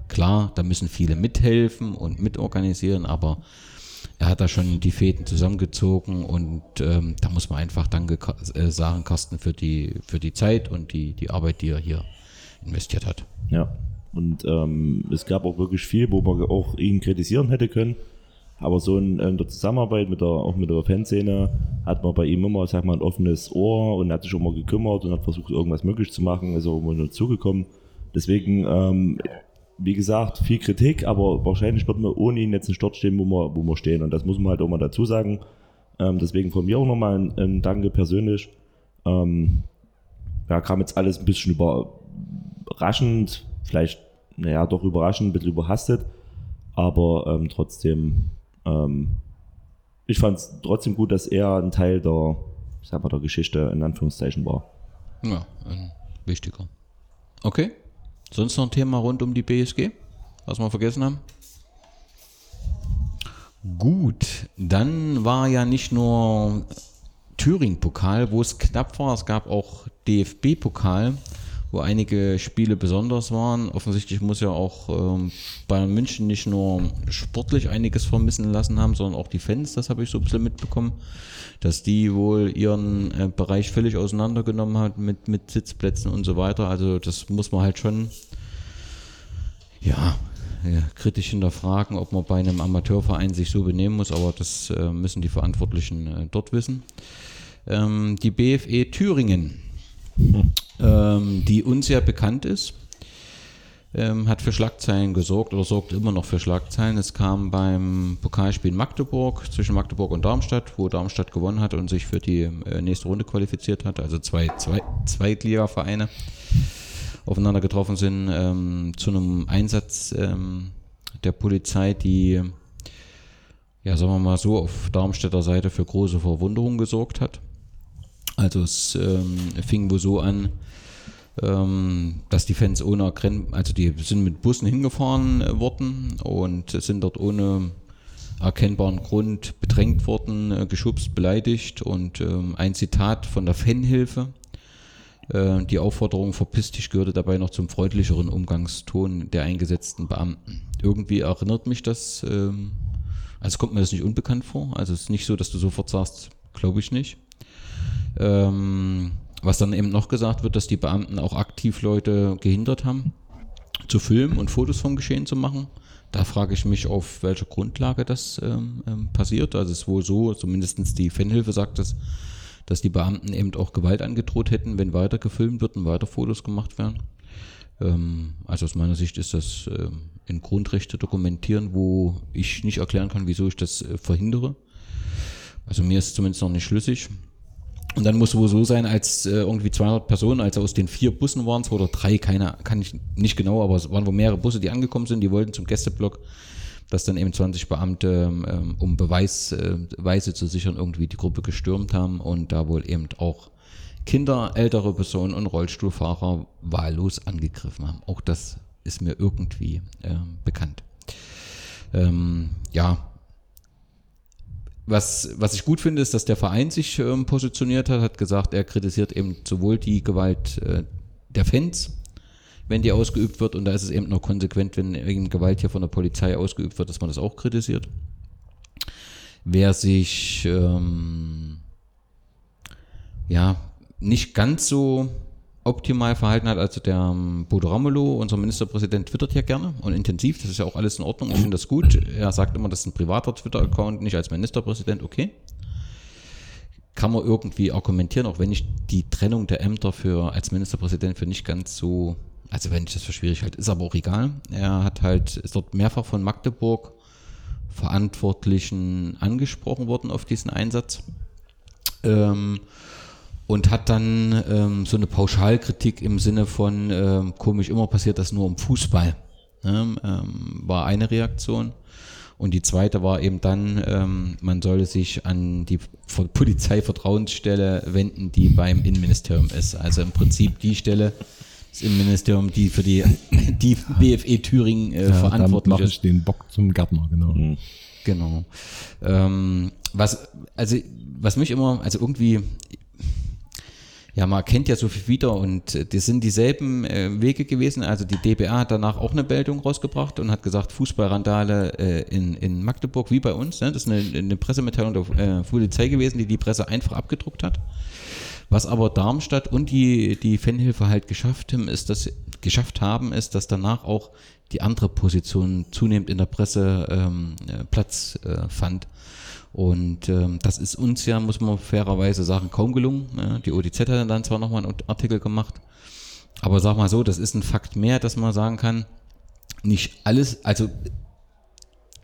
Klar, da müssen viele mithelfen und mitorganisieren, aber er hat da schon die Fäden zusammengezogen und da muss man einfach Danke sagen, Carsten, für die Zeit und die Arbeit, die er hier investiert hat. Ja, und es gab auch wirklich viel, wo man auch ihn kritisieren hätte können. Aber so in der Zusammenarbeit mit der Fanszene hat man bei ihm immer, sag mal, ein offenes Ohr und hat sich immer gekümmert und hat versucht, irgendwas möglich zu machen, ist auch immer dazugekommen. Deswegen, wie gesagt, viel Kritik, aber wahrscheinlich wird man ohne ihn jetzt nicht dort stehen, wo wir stehen. Und das muss man halt auch mal dazu sagen. Deswegen von mir auch nochmal ein Danke persönlich. Kam jetzt alles ein bisschen überraschend, vielleicht, doch überraschend, ein bisschen überhastet, aber trotzdem. Ich fand es trotzdem gut, dass er ein Teil der, der Geschichte in Anführungszeichen war. Ja, ein wichtiger. Okay, sonst noch ein Thema rund um die BSG, was wir vergessen haben? Gut, dann war ja nicht nur Thüringen-Pokal, wo es knapp war, es gab auch DFB-Pokal, wo einige Spiele besonders waren. Offensichtlich muss ja auch Bayern München nicht nur sportlich einiges vermissen lassen haben, sondern auch die Fans, das habe ich so ein bisschen mitbekommen, dass die wohl ihren Bereich völlig auseinandergenommen hat mit Sitzplätzen und so weiter. Also das muss man halt schon ja, kritisch hinterfragen, ob man bei einem Amateurverein sich so benehmen muss, aber das müssen die Verantwortlichen dort wissen. Die BFE Thüringen, die uns ja bekannt ist, hat für Schlagzeilen gesorgt oder sorgt immer noch für Schlagzeilen. Es kam beim Pokalspiel Magdeburg, zwischen Magdeburg und Darmstadt, wo Darmstadt gewonnen hat und sich für die nächste Runde qualifiziert hat, also zwei Zweitliga-Vereine aufeinander getroffen sind, zu einem Einsatz der Polizei, die, ja, sagen wir mal so, auf Darmstädter Seite für große Verwunderung gesorgt hat. Also es fing wohl so an, dass die Fans ohne Grenzen, also die sind mit Bussen hingefahren worden und sind dort ohne erkennbaren Grund bedrängt worden, geschubst, beleidigt, und ein Zitat von der Fanhilfe, die Aufforderung "verpiss dich" gehörte dabei noch zum freundlicheren Umgangston der eingesetzten Beamten. Irgendwie erinnert mich das, also kommt mir das nicht unbekannt vor, also es ist nicht so, dass du sofort sagst, glaube ich nicht. Was dann eben noch gesagt wird, dass die Beamten auch aktiv Leute gehindert haben, zu filmen und Fotos vom Geschehen zu machen. Da frage ich mich, auf welcher Grundlage das passiert. Also es ist wohl so, zumindest die Fanhilfe sagt das, dass die Beamten eben auch Gewalt angedroht hätten, wenn weiter gefilmt wird und weiter Fotos gemacht werden. Also aus meiner Sicht ist das in Grundrechte dokumentieren, wo ich nicht erklären kann, wieso ich das verhindere. Also mir ist es zumindest noch nicht schlüssig. Und dann muss es wohl so sein, als irgendwie 200 Personen, also aus den 4 Bussen waren es, oder 3, keine, kann ich nicht genau, aber es waren wohl mehrere Busse, die angekommen sind, die wollten zum Gästeblock, dass dann eben 20 Beamte, um Beweisweise zu sichern, irgendwie die Gruppe gestürmt haben und da wohl eben auch Kinder, ältere Personen und Rollstuhlfahrer wahllos angegriffen haben. Auch das ist mir irgendwie bekannt. Ja. Was ich gut finde, ist, dass der Verein sich positioniert hat, hat gesagt, er kritisiert eben sowohl die Gewalt der Fans, wenn die ausgeübt wird, und da ist es eben noch konsequent, wenn eben Gewalt hier von der Polizei ausgeübt wird, dass man das auch kritisiert. Wer sich nicht ganz so optimal verhalten hat, also der Bodo Ramelow, unser Ministerpräsident, twittert ja gerne und intensiv, das ist ja auch alles in Ordnung, ich finde das gut. Er sagt immer, das ist ein privater Twitter-Account, nicht als Ministerpräsident, okay. Kann man irgendwie argumentieren, auch wenn ich die Trennung der Ämter als Ministerpräsident für nicht ganz so, also wenn ich das für schwierig halte, ist aber auch egal. Er hat halt, ist dort mehrfach von Magdeburg Verantwortlichen angesprochen worden auf diesen Einsatz. Und hat dann so eine Pauschalkritik im Sinne von komisch, immer passiert das nur im Fußball, ne? War eine Reaktion. Und die zweite war eben dann, man solle sich an die Polizeivertrauensstelle wenden, die beim Innenministerium ist. Also im Prinzip die Stelle des Innenministeriums, die für die BFE Thüringen verantwortlich ist. Dann mache ich den Bock zum Gärtner, genau. Mhm. Genau. Was mich immer, also irgendwie... Ja, man kennt ja so viel wieder und das sind dieselben Wege gewesen. Also die DBA hat danach auch eine Meldung rausgebracht und hat gesagt, Fußballrandale in Magdeburg, wie bei uns. Ne? Das ist eine Pressemitteilung der Polizei gewesen, die Presse einfach abgedruckt hat. Was aber Darmstadt und die Fanhilfe halt geschafft haben, ist, dass danach auch die andere Position zunehmend in der Presse Platz fand. Und das ist uns ja, muss man fairerweise sagen, kaum gelungen. Ja, die ODZ hat dann zwar nochmal einen Artikel gemacht, aber sag mal so, das ist ein Fakt mehr, dass man sagen kann, nicht alles, also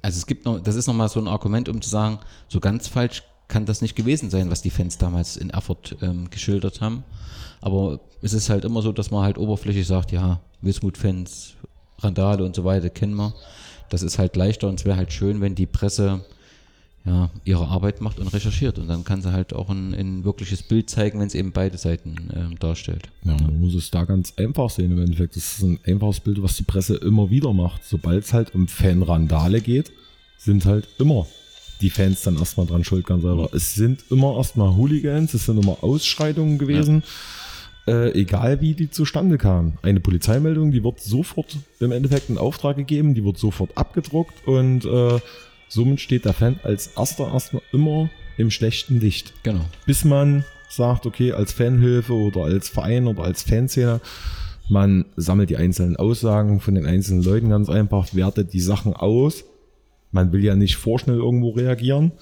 es gibt noch, das ist nochmal so ein Argument, um zu sagen, so ganz falsch kann das nicht gewesen sein, was die Fans damals in Erfurt geschildert haben. Aber es ist halt immer so, dass man halt oberflächlich sagt, ja, Wismut-Fans, Randale und so weiter, kennen wir. Das ist halt leichter und es wäre halt schön, wenn die Presse ihre Arbeit macht und recherchiert, und dann kann sie halt auch ein wirkliches Bild zeigen, wenn es eben beide Seiten darstellt. Ja, man muss es da ganz einfach sehen im Endeffekt. Das ist ein einfaches Bild, was die Presse immer wieder macht. Sobald es halt um Fanrandale geht, sind halt immer die Fans dann erstmal dran schuld, ganz selber. Ja. Es sind immer erstmal Hooligans, es sind immer Ausschreitungen gewesen, egal wie die zustande kamen. Eine Polizeimeldung, die wird sofort im Endeffekt in Auftrag gegeben, die wird sofort abgedruckt und somit steht der Fan als erster erstmal immer im schlechten Licht. Genau. Bis man sagt, okay, als Fanhilfe oder als Verein oder als Fanszene man sammelt die einzelnen Aussagen von den einzelnen Leuten ganz einfach, wertet die Sachen aus. Man will ja nicht vorschnell irgendwo reagieren,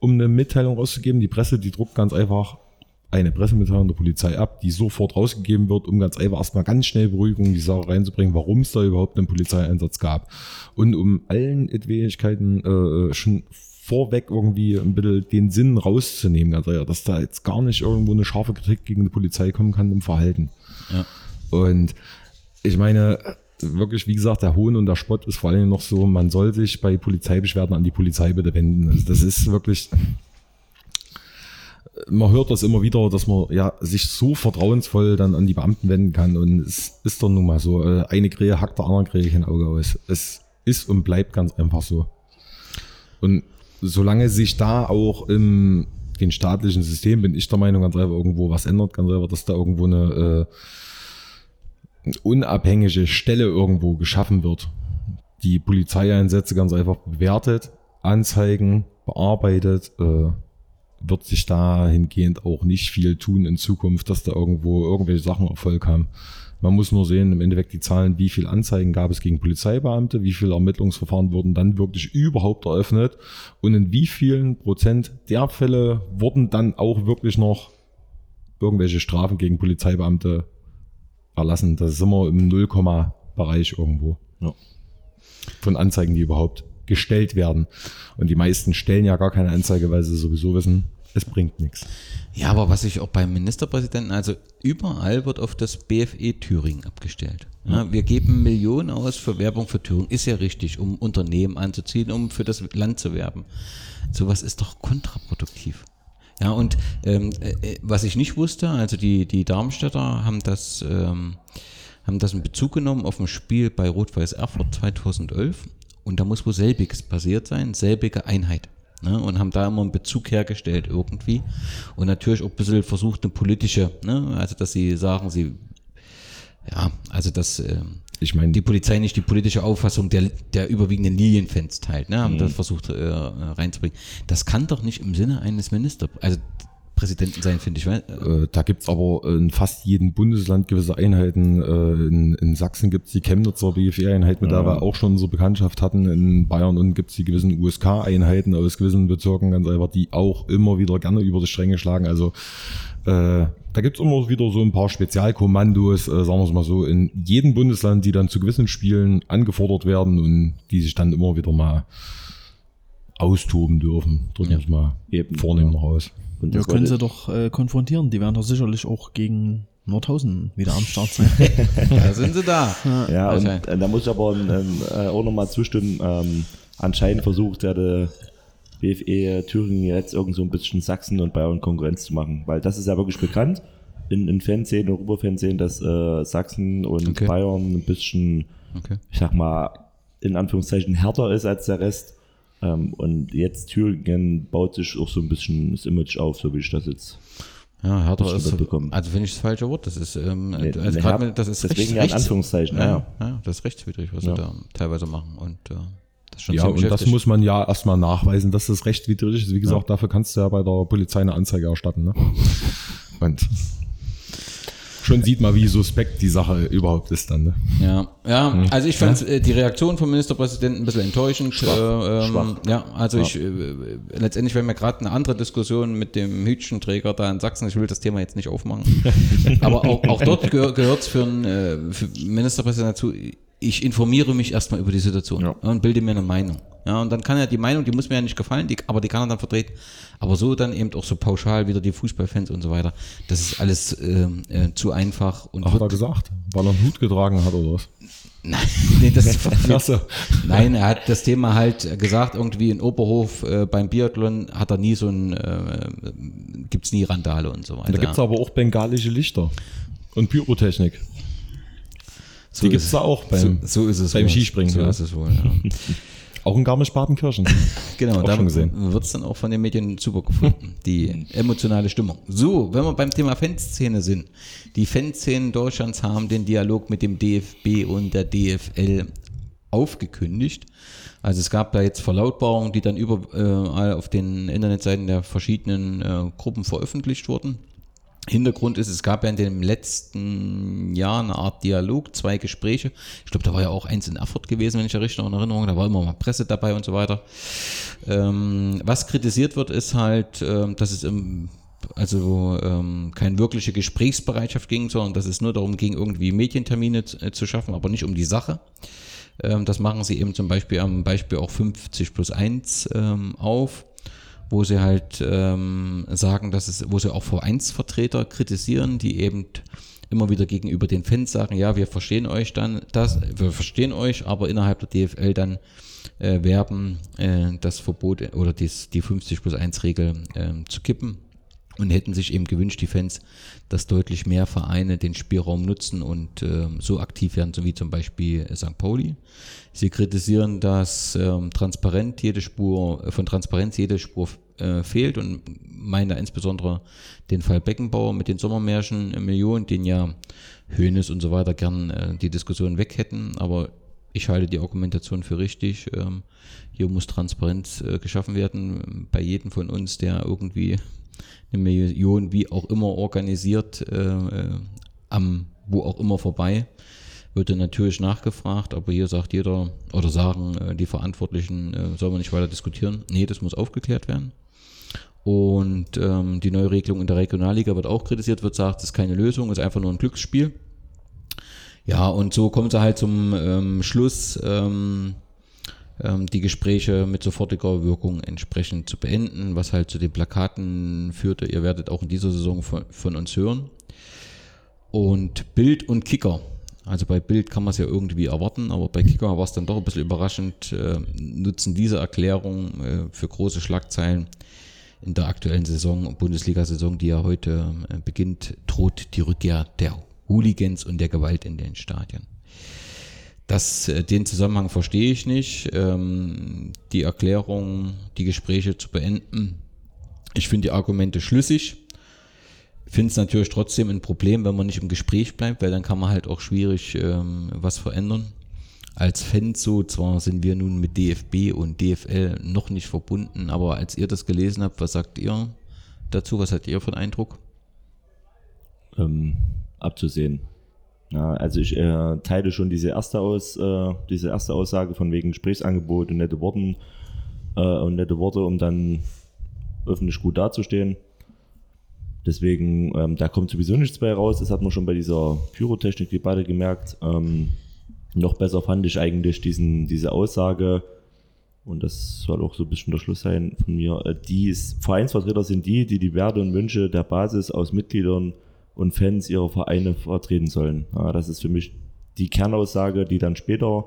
um eine Mitteilung rauszugeben. Die Presse, die druckt ganz einfach eine Pressemitteilung der Polizei ab, die sofort rausgegeben wird, um ganz einfach erstmal ganz schnell Beruhigung in die Sache reinzubringen, warum es da überhaupt einen Polizeieinsatz gab. Und um allen Etwigkeiten schon vorweg irgendwie ein bisschen den Sinn rauszunehmen, ganz einfach, dass da jetzt gar nicht irgendwo eine scharfe Kritik gegen die Polizei kommen kann im Verhalten. Ja. Und ich meine, wirklich, wie gesagt, der Hohn und der Spott ist vor allem noch so, man soll sich bei Polizeibeschwerden an die Polizei bitte wenden. Also das ist wirklich, man hört das immer wieder, dass man ja sich so vertrauensvoll dann an die Beamten wenden kann. Und es ist doch nun mal so, eine Krähe hackt der anderen Krähe kein Auge aus. Es ist und bleibt ganz einfach so. Und solange sich da auch im den staatlichen System, bin ich der Meinung, ganz einfach irgendwo was ändert, ganz einfach, dass da irgendwo eine unabhängige Stelle irgendwo geschaffen wird, die Polizeieinsätze ganz einfach bewertet, anzeigen, bearbeitet, wird sich dahingehend auch nicht viel tun in Zukunft, dass da irgendwo irgendwelche Sachen Erfolg haben. Man muss nur sehen, im Endeffekt die Zahlen, wie viele Anzeigen gab es gegen Polizeibeamte, wie viele Ermittlungsverfahren wurden dann wirklich überhaupt eröffnet und in wie vielen Prozent der Fälle wurden dann auch wirklich noch irgendwelche Strafen gegen Polizeibeamte erlassen. Das ist immer im 0-Komma-Bereich irgendwo. Ja. Von Anzeigen, die überhaupt gestellt werden. Und die meisten stellen ja gar keine Anzeige, weil sie sowieso wissen, es bringt nichts. Ja, aber was ich auch beim Ministerpräsidenten, also überall wird auf das BFE Thüringen abgestellt. Ja, wir geben Millionen aus für Werbung für Thüringen, ist ja richtig, um Unternehmen anzuziehen, um für das Land zu werben. Sowas ist doch kontraproduktiv. Ja, und was ich nicht wusste, also die Darmstädter haben das in Bezug genommen auf ein Spiel bei Rot-Weiß Erfurt 2011 und da muss wohl selbiges passiert sein, selbige Einheit. Ne, und haben da immer einen Bezug hergestellt irgendwie und natürlich auch ein bisschen versucht eine politische, ne, also dass sie sagen, sie, ja, also dass ich meine, die Polizei nicht die politische Auffassung der überwiegenden Linienfans teilt, ne, haben das versucht reinzubringen. Das kann doch nicht im Sinne eines Ministerpräsidenten sein, finde ich. Da gibt es aber in fast jedem Bundesland gewisse Einheiten. In Sachsen gibt es die Chemnitzer BFE-Einheit, mit der wir auch schon unsere Bekanntschaft hatten. In Bayern unten gibt es die gewissen USK-Einheiten aus gewissen Bezirken, ganz einfach, die auch immer wieder gerne über die Stränge schlagen. Also da gibt es immer wieder so ein paar Spezialkommandos, sagen wir es mal so, in jedem Bundesland, die dann zu gewissen Spielen angefordert werden und die sich dann immer wieder mal austoben dürfen. Drücken wir es mal vornehm noch aus. Und das können sie doch konfrontieren, die werden doch sicherlich auch gegen Nordhausen wieder am Start sein. Da sind sie da. Ja, und da muss ich aber auch nochmal zustimmen, anscheinend versucht ja der BFE Thüringen jetzt irgend so ein bisschen Sachsen und Bayern Konkurrenz zu machen, weil das ist ja wirklich bekannt in Fanszenen, Europa-Fanszenen, dass Sachsen und Bayern ein bisschen, ich sag mal, in Anführungszeichen härter ist als der Rest. Und jetzt Thüringen baut sich auch so ein bisschen das Image auf, so wie ich das jetzt härter ist. Also finde ich das falsche Wort. Das ist das ist deswegen ja in Anführungszeichen. Ja, das ist rechtswidrig, was sie da teilweise machen. Und das ist schon ziemlich heftig. Das muss man ja erstmal nachweisen, dass das rechtswidrig ist. Wie gesagt, dafür kannst du ja bei der Polizei eine Anzeige erstatten. Ne? Und schon sieht man, wie suspekt die Sache überhaupt ist dann. Ne? Ja, also ich fand die Reaktion vom Ministerpräsidenten ein bisschen enttäuschend. Schwach. Ja, also letztendlich wäre mir gerade eine andere Diskussion mit dem Hütchenträger da in Sachsen. Ich will das Thema jetzt nicht aufmachen. Aber auch dort gehört es für den Ministerpräsidenten dazu, ich informiere mich erstmal über die Situation und bilde mir eine Meinung. Ja, und dann kann ja die Meinung, die muss mir ja nicht gefallen, aber die kann er dann vertreten. Aber so dann eben auch so pauschal wieder die Fußballfans und so weiter. Das ist alles zu einfach. Und hat er gesagt? Weil er einen Hut getragen hat oder was? Nein, nee, das Nein, er hat das Thema halt gesagt, irgendwie in Oberhof beim Biathlon hat er nie so ein, gibt's nie Randale und so weiter. Da gibt's aber auch bengalische Lichter und Pyrotechnik. So die gibt es da auch beim Skispringen. So ist es wohl, ja. Auch in Garmisch-Partenkirchen. Genau, da wird es dann auch von den Medien super gefunden, die emotionale Stimmung. So, wenn wir beim Thema Fanszene sind. Die Fanszenen Deutschlands haben den Dialog mit dem DFB und der DFL aufgekündigt. Also es gab da jetzt Verlautbarungen, die dann überall auf den Internetseiten der verschiedenen Gruppen veröffentlicht wurden. Hintergrund ist, es gab ja in dem letzten Jahr eine Art Dialog, 2 Gespräche. Ich glaube, da war ja auch eins in Erfurt gewesen, wenn ich ja richtig noch in Erinnerung habe. Da war immer mal Presse dabei und so weiter. Was kritisiert wird, ist halt, dass es keine wirkliche Gesprächsbereitschaft ging, sondern dass es nur darum ging, irgendwie Medientermine zu schaffen, aber nicht um die Sache. Das machen sie eben zum Beispiel am Beispiel auch 50+1 auf, wo sie halt sagen, wo sie auch Vereinsvertreter kritisieren, die eben immer wieder gegenüber den Fans sagen, ja, wir verstehen euch aber innerhalb der DFL dann werben, das Verbot oder die 50+1-Regel zu kippen, und hätten sich eben gewünscht, die Fans, dass deutlich mehr Vereine den Spielraum nutzen und so aktiv werden, so wie zum Beispiel St. Pauli. Sie kritisieren, dass jede Spur von Transparenz fehlt, und meinen da insbesondere den Fall Beckenbauer mit den Sommermärschen Millionen, den ja Hoeneß und so weiter gern die Diskussion weg hätten, aber ich halte die Argumentation für richtig. Hier muss Transparenz geschaffen werden. Bei jedem von uns, der irgendwie eine Million wie auch immer organisiert, am wo auch immer vorbei, wird dann natürlich nachgefragt, aber hier sagt jeder, oder sagen die Verantwortlichen, soll man nicht weiter diskutieren. Nee, das muss aufgeklärt werden. Und die Neuregelung in der Regionalliga wird auch kritisiert, wird gesagt, das ist keine Lösung, ist einfach nur ein Glücksspiel. Ja, und so kommen sie halt zum Schluss, die Gespräche mit sofortiger Wirkung entsprechend zu beenden, was halt zu den Plakaten führte, ihr werdet auch in dieser Saison von uns hören. Und Bild und Kicker, also bei Bild kann man es ja irgendwie erwarten, aber bei Kicker war es dann doch ein bisschen überraschend, nutzen diese Erklärung für große Schlagzeilen. In der aktuellen Saison, Bundesliga-Saison, die ja heute beginnt, droht die Rückkehr der Hooligans und der Gewalt in den Stadien. Den Zusammenhang verstehe ich nicht. Die Erklärung, die Gespräche zu beenden, ich finde die Argumente schlüssig. Finde es natürlich trotzdem ein Problem, wenn man nicht im Gespräch bleibt, weil dann kann man halt auch schwierig was verändern. Als Fans so, zwar sind wir nun mit DFB und DFL noch nicht verbunden, aber als ihr das gelesen habt, was sagt ihr dazu? Was habt ihr für einen Eindruck? Abzusehen. Ja, also ich teile schon diese erste Aussage von wegen Gesprächsangebot und nette Worte, um dann öffentlich gut dazustehen. Deswegen, da kommt sowieso nichts bei raus. Das hat man schon bei dieser Pyrotechnik-Debatte gemerkt. Noch besser fand ich eigentlich diese Aussage, und das soll auch so ein bisschen der Schluss sein von mir, Vereinsvertreter sind die Werte und Wünsche der Basis aus Mitgliedern und Fans ihrer Vereine vertreten sollen. Ja, das ist für mich die Kernaussage, die dann später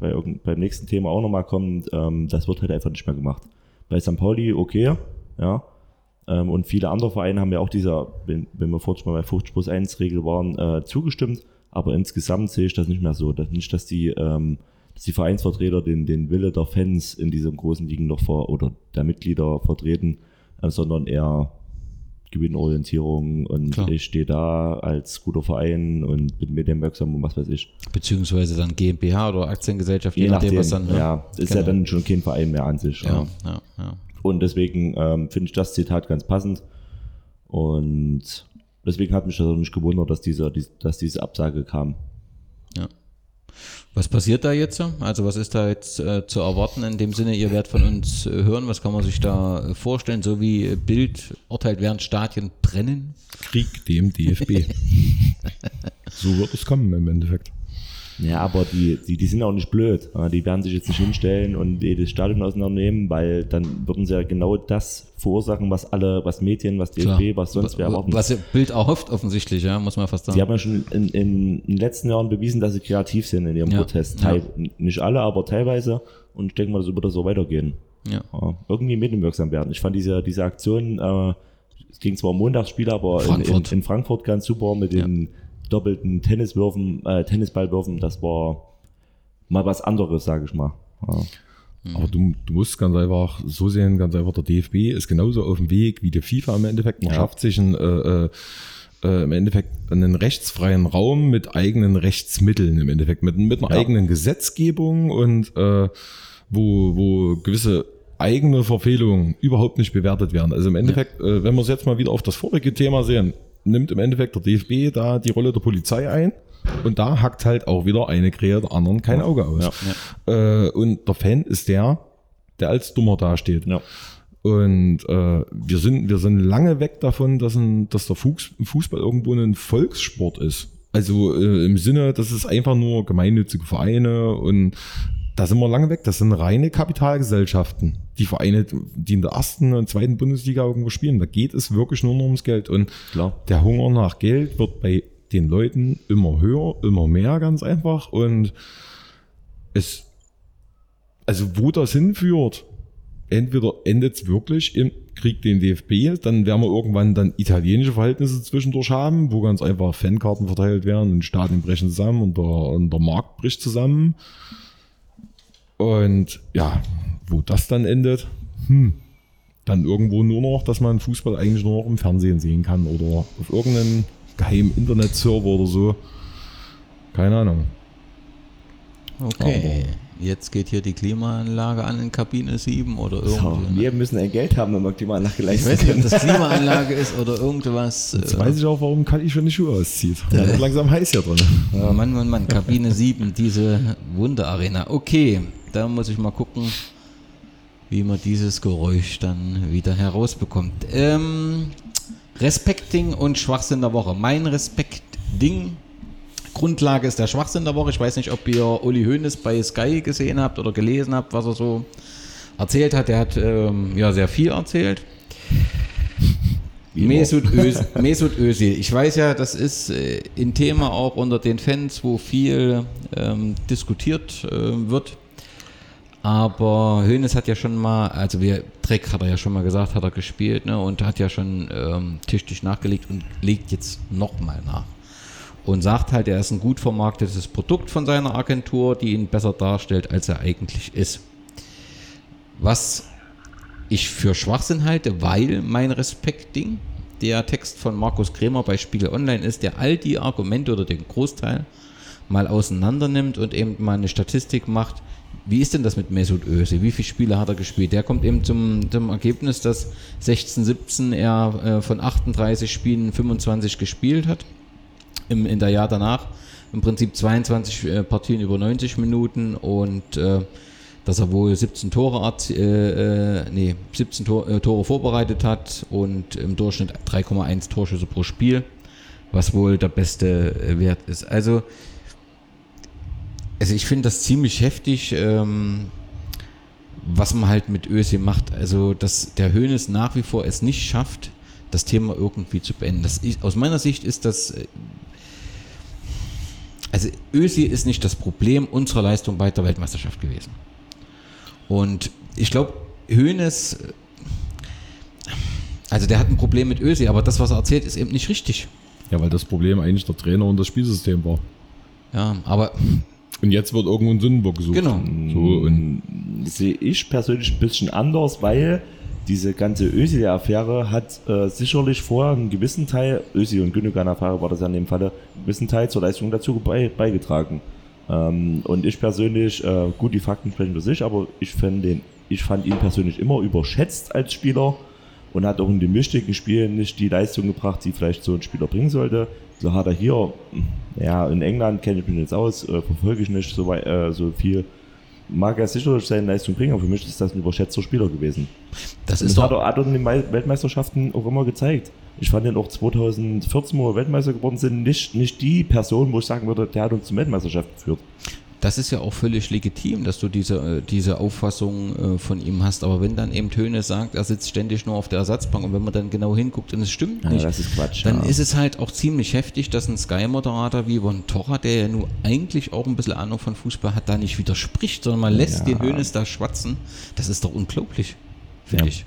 beim nächsten Thema auch nochmal kommt. Das wird halt einfach nicht mehr gemacht. Bei St. Pauli, okay, ja. Und viele andere Vereine haben ja auch dieser, wenn wir vorhin mal bei 50+1-Regel waren, zugestimmt. Aber insgesamt sehe ich das nicht mehr so. Dass die Vereinsvertreter den Wille der Fans in diesen großen Ligen oder der Mitglieder vertreten, sondern eher Gewinnorientierung und klar, ich stehe da als guter Verein und bin medienwirksam und was weiß ich. Beziehungsweise dann GmbH oder Aktiengesellschaft, je nachdem was dann. Ja, ist genau. Ja dann schon kein Verein mehr an sich. Ja, ja. Ja. Und deswegen finde ich das Zitat ganz passend, und deswegen hat mich das auch nicht gewundert, dass diese Absage kam. Ja. Was passiert da jetzt? Also was ist da jetzt zu erwarten? In dem Sinne, ihr werdet von uns hören. Was kann man sich da vorstellen? So wie Bild urteilt, während Stadien brennen? Krieg dem DFB. So wird es kommen im Endeffekt. Ja, aber die sind auch nicht blöd. Die werden sich jetzt nicht hinstellen und jedes Stadion auseinandernehmen, weil dann würden sie ja genau das verursachen, was Medien, was DFB, klar, was sonst wer erwarten. Was Bild erhofft offensichtlich, ja, muss man fast sagen. Die haben ja schon in den letzten Jahren bewiesen, dass sie kreativ sind in ihrem Protest. Nicht alle, aber teilweise. Und ich denke mal, das wird so weitergehen. Ja. Irgendwie medienwirksam werden. Ich fand diese Aktion, es ging zwar um Montagsspiele, aber Frankfurt. In Frankfurt ganz super mit den doppelten Tennisballwürfen, das war mal was anderes, sage ich mal. Ja. Aber du musst ganz einfach so sehen, der DFB ist genauso auf dem Weg wie die FIFA im Endeffekt. Man schafft sich im Endeffekt einen rechtsfreien Raum mit eigenen Rechtsmitteln, im Endeffekt mit einer eigenen Gesetzgebung, und wo gewisse eigene Verfehlungen überhaupt nicht bewertet werden. Also im Endeffekt, wenn wir es jetzt mal wieder auf das vorige Thema sehen, nimmt im Endeffekt der DFB da die Rolle der Polizei ein. Und da hackt halt auch wieder eine Krähe der anderen kein Auge aus. Ja. Und der Fan ist der als Dummer dasteht. Ja. Und wir sind lange weg davon, dass der Fußball irgendwo ein Volkssport ist. Also im Sinne, das ist einfach nur gemeinnützige Vereine und da sind wir lange weg. Das sind reine Kapitalgesellschaften. Die Vereine, die in der ersten und zweiten Bundesliga irgendwo spielen, da geht es wirklich nur noch ums Geld. Und klar, der Hunger nach Geld wird bei den Leuten immer höher, immer mehr, ganz einfach. Und es, also wo das hinführt, entweder endet es wirklich im Krieg den DFB, dann werden wir irgendwann dann italienische Verhältnisse zwischendurch haben, wo ganz einfach Fankarten verteilt werden und Stadien brechen zusammen und der Markt bricht zusammen. Und ja, wo das dann endet, dann irgendwo nur noch, dass man Fußball eigentlich nur noch im Fernsehen sehen kann oder auf irgendeinem geheimen Internetserver oder so. Keine Ahnung. Okay. Aber jetzt geht hier die Klimaanlage an in Kabine 7 oder irgendwie. So, wir müssen ein Geld haben, wenn wir Klimaanlage leisten können. Ich weiß nicht, ob das Klimaanlage ist oder irgendwas. Jetzt weiß ich auch, warum Kali schon die Schuhe auszieht. Wird langsam heiß hier drin. Ja. Mann, Kabine 7, diese Wunderarena. Okay, da muss ich mal gucken, wie man dieses Geräusch dann wieder herausbekommt. Respekting und Schwachsinn der Woche. Mein Respektding. Grundlage ist der Schwachsinn der Woche. Ich weiß nicht, ob ihr Uli Hoeneß bei Sky gesehen habt oder gelesen habt, was er so erzählt hat. Er hat sehr viel erzählt. Mesut Özil. Ich weiß ja, das ist ein Thema auch unter den Fans, wo viel diskutiert wird. Aber Hoeneß hat ja schon mal, also Dreck hat er ja schon mal gesagt, hat er gespielt, ne, und hat ja schon tüchtig nachgelegt und legt jetzt nochmal nach. Und sagt halt, er ist ein gut vermarktetes Produkt von seiner Agentur, die ihn besser darstellt, als er eigentlich ist. Was ich für Schwachsinn halte, weil mein Respektding, der Text von Markus Krämer bei Spiegel Online ist, der all die Argumente oder den Großteil mal auseinander nimmt und eben mal eine Statistik macht. Wie ist denn das mit Mesut Özil? Wie viele Spiele hat er gespielt? Der kommt eben zum Ergebnis, dass 16/17 er von 38 Spielen 25 gespielt hat. In der Jahr danach im Prinzip 22 Partien über 90 Minuten und dass er wohl 17 Tore vorbereitet hat und im Durchschnitt 3,1 Torschüsse pro Spiel, was wohl der beste Wert ist. Also ich finde das ziemlich heftig, was man halt mit Özil macht. Also dass der Hoeneß nach wie vor es nicht schafft, das Thema irgendwie zu beenden. Aus meiner Sicht ist das... Also Özil ist nicht das Problem unserer Leistung bei der Weltmeisterschaft gewesen. Und ich glaube, Hoeneß, also der hat ein Problem mit Özil, aber das, was er erzählt, ist eben nicht richtig. Ja, weil das Problem eigentlich der Trainer und das Spielsystem war. Ja, aber... Und jetzt wird irgendwo ein Sündenbock gesucht. Genau. So, und sehe ich persönlich ein bisschen anders, weil diese ganze Özil-Affäre hat sicherlich vorher einen gewissen Teil, Özil und Gündogan-Affäre war das ja in dem Falle, einen gewissen Teil zur Leistung dazu beigetragen. Und ich persönlich, gut, die Fakten sprechen für sich, aber ich fand ihn persönlich immer überschätzt als Spieler und hat auch in den wichtigen Spielen nicht die Leistung gebracht, die vielleicht so ein Spieler bringen sollte. So hat er hier, ja, in England kenne ich mich jetzt aus, verfolge ich nicht so viel. Mag er sicherlich seine Leistung bringen, aber für mich ist das ein überschätzter Spieler gewesen. Das hat er in den Weltmeisterschaften auch immer gezeigt. Ich fand ihn auch 2014, wo wir Weltmeister geworden sind, nicht die Person, wo ich sagen würde, der hat uns zur Weltmeisterschaft geführt. Das ist ja auch völlig legitim, dass du diese Auffassung von ihm hast. Aber wenn dann eben Hoeneß sagt, er sitzt ständig nur auf der Ersatzbank und wenn man dann genau hinguckt und es stimmt nicht, das ist Quatsch, dann ist es halt auch ziemlich heftig, dass ein Sky-Moderator wie Yvonne Torra, der ja nun eigentlich auch ein bisschen Ahnung von Fußball hat, da nicht widerspricht, sondern man lässt den Hoeneß da schwatzen. Das ist doch unglaublich, finde ich.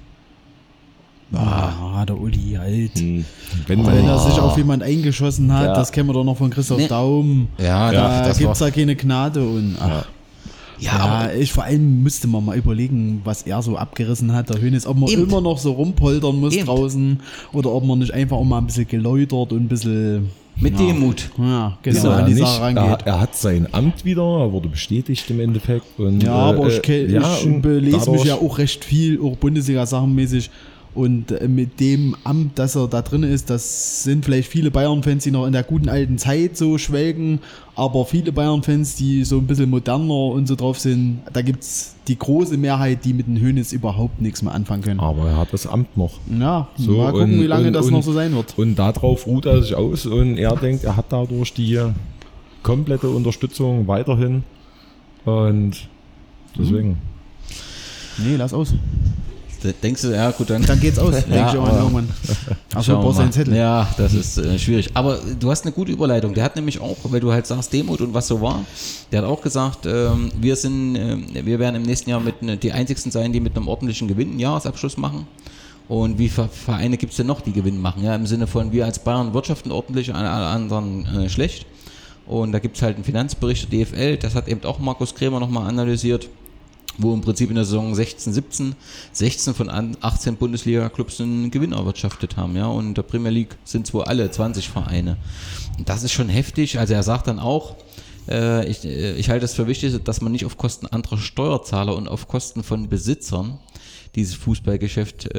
Ah, der Uli halt. Wenn er sich auf jemand eingeschossen hat, das kennen wir doch noch von Christoph Daum. Ja, da gibt es ja keine Gnade. Und aber ich vor allem müsste man mal überlegen, was er so abgerissen hat, der Hoeneß, ob man immer noch so rumpoltern muss draußen oder ob man nicht einfach auch mal ein bisschen geläutert und ein bisschen... Mit Demut. Ja, genau, an die Sache rangeht. Er hat sein Amt wieder, er wurde bestätigt im Endeffekt. Und, aber ich belese mich ja auch recht viel, auch Bundesliga-sachenmäßig. Und mit dem Amt, das er da drin ist, das sind vielleicht viele Bayern-Fans, die noch in der guten alten Zeit so schwelgen, aber viele Bayern-Fans, die so ein bisschen moderner und so drauf sind, da gibt's die große Mehrheit, die mit dem Hoeneß überhaupt nichts mehr anfangen können. Aber er hat das Amt noch. Ja, so, mal gucken, wie lange das noch so sein wird. Und darauf ruht er sich aus und er denkt, er hat dadurch die komplette Unterstützung weiterhin und deswegen. Nee, lass aus. Denkst du, ja gut, dann geht's aus. Ja, du brauchst einen Zettel. Ja, das ist schwierig. Aber du hast eine gute Überleitung. Der hat nämlich auch, weil du halt sagst, Demut und was so war, der hat auch gesagt, wir werden im nächsten Jahr die einzigsten sein, die mit einem ordentlichen Gewinn einen Jahresabschluss machen. Und wie Vereine gibt es denn noch, die Gewinn machen? Ja, im Sinne von, wir als Bayern wirtschaften ordentlich, alle anderen schlecht. Und da gibt es halt einen Finanzbericht der DFL, das hat eben auch Markus Krämer nochmal analysiert, wo im Prinzip in der Saison 16-17 16 von 18 Bundesliga-Clubs einen Gewinn erwirtschaftet haben, ja, und in der Premier League sind es wohl alle 20 Vereine. Und das ist schon heftig, also er sagt dann auch, ich halte es für wichtig, dass man nicht auf Kosten anderer Steuerzahler und auf Kosten von Besitzern dieses Fußballgeschäft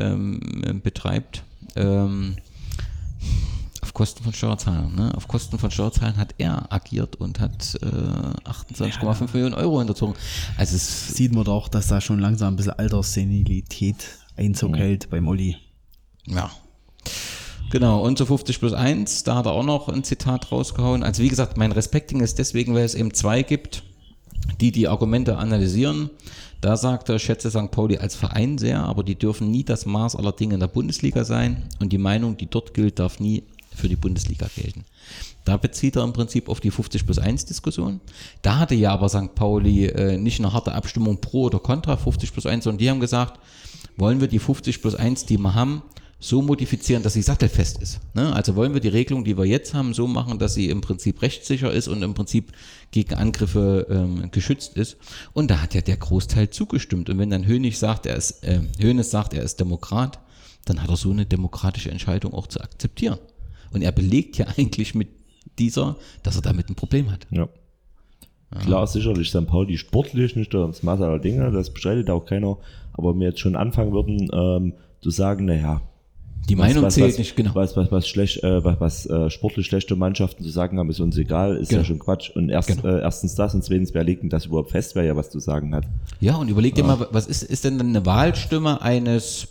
betreibt, auf Kosten von Steuerzahlern. Ne? Auf Kosten von Steuerzahlern hat er agiert und hat 28,5 Millionen Euro hinterzogen. Also es sieht man doch, dass da schon langsam ein bisschen Alterssenilität Einzug hält beim Uli. Ja, genau. Und zu 50+1, da hat er auch noch ein Zitat rausgehauen. Also wie gesagt, mein Respecting ist deswegen, weil es eben zwei gibt, die Argumente analysieren. Da sagt er, ich schätze St. Pauli als Verein sehr, aber die dürfen nie das Maß aller Dinge in der Bundesliga sein und die Meinung, die dort gilt, darf nie für die Bundesliga gelten. Da bezieht er im Prinzip auf die 50+1 Diskussion. Da hatte ja aber St. Pauli nicht eine harte Abstimmung pro oder contra 50+1, sondern die haben gesagt, wollen wir die 50+1, die wir haben, so modifizieren, dass sie sattelfest ist. Ne? Also wollen wir die Regelung, die wir jetzt haben, so machen, dass sie im Prinzip rechtssicher ist und im Prinzip gegen Angriffe geschützt ist. Und da hat ja der Großteil zugestimmt. Und wenn dann Hoeneß sagt, er ist Demokrat, dann hat er so eine demokratische Entscheidung auch zu akzeptieren. Und er belegt ja eigentlich mit dieser, dass er damit ein Problem hat. Ja. Klar, sicherlich, St. Pauli sportlich, nicht das Maß aller Dinge, das bestreitet auch keiner. Aber wenn wir jetzt schon anfangen würden, zu sagen, naja, die Meinung zählt nicht, genau. Was sportlich schlechte Mannschaften zu sagen haben, ist uns egal, ist genau. Ja schon Quatsch. Und erstens das und zweitens, wer legt denn das überhaupt fest, wer ja was zu sagen hat. Ja, und überleg dir mal, was ist denn eine Wahlstimme eines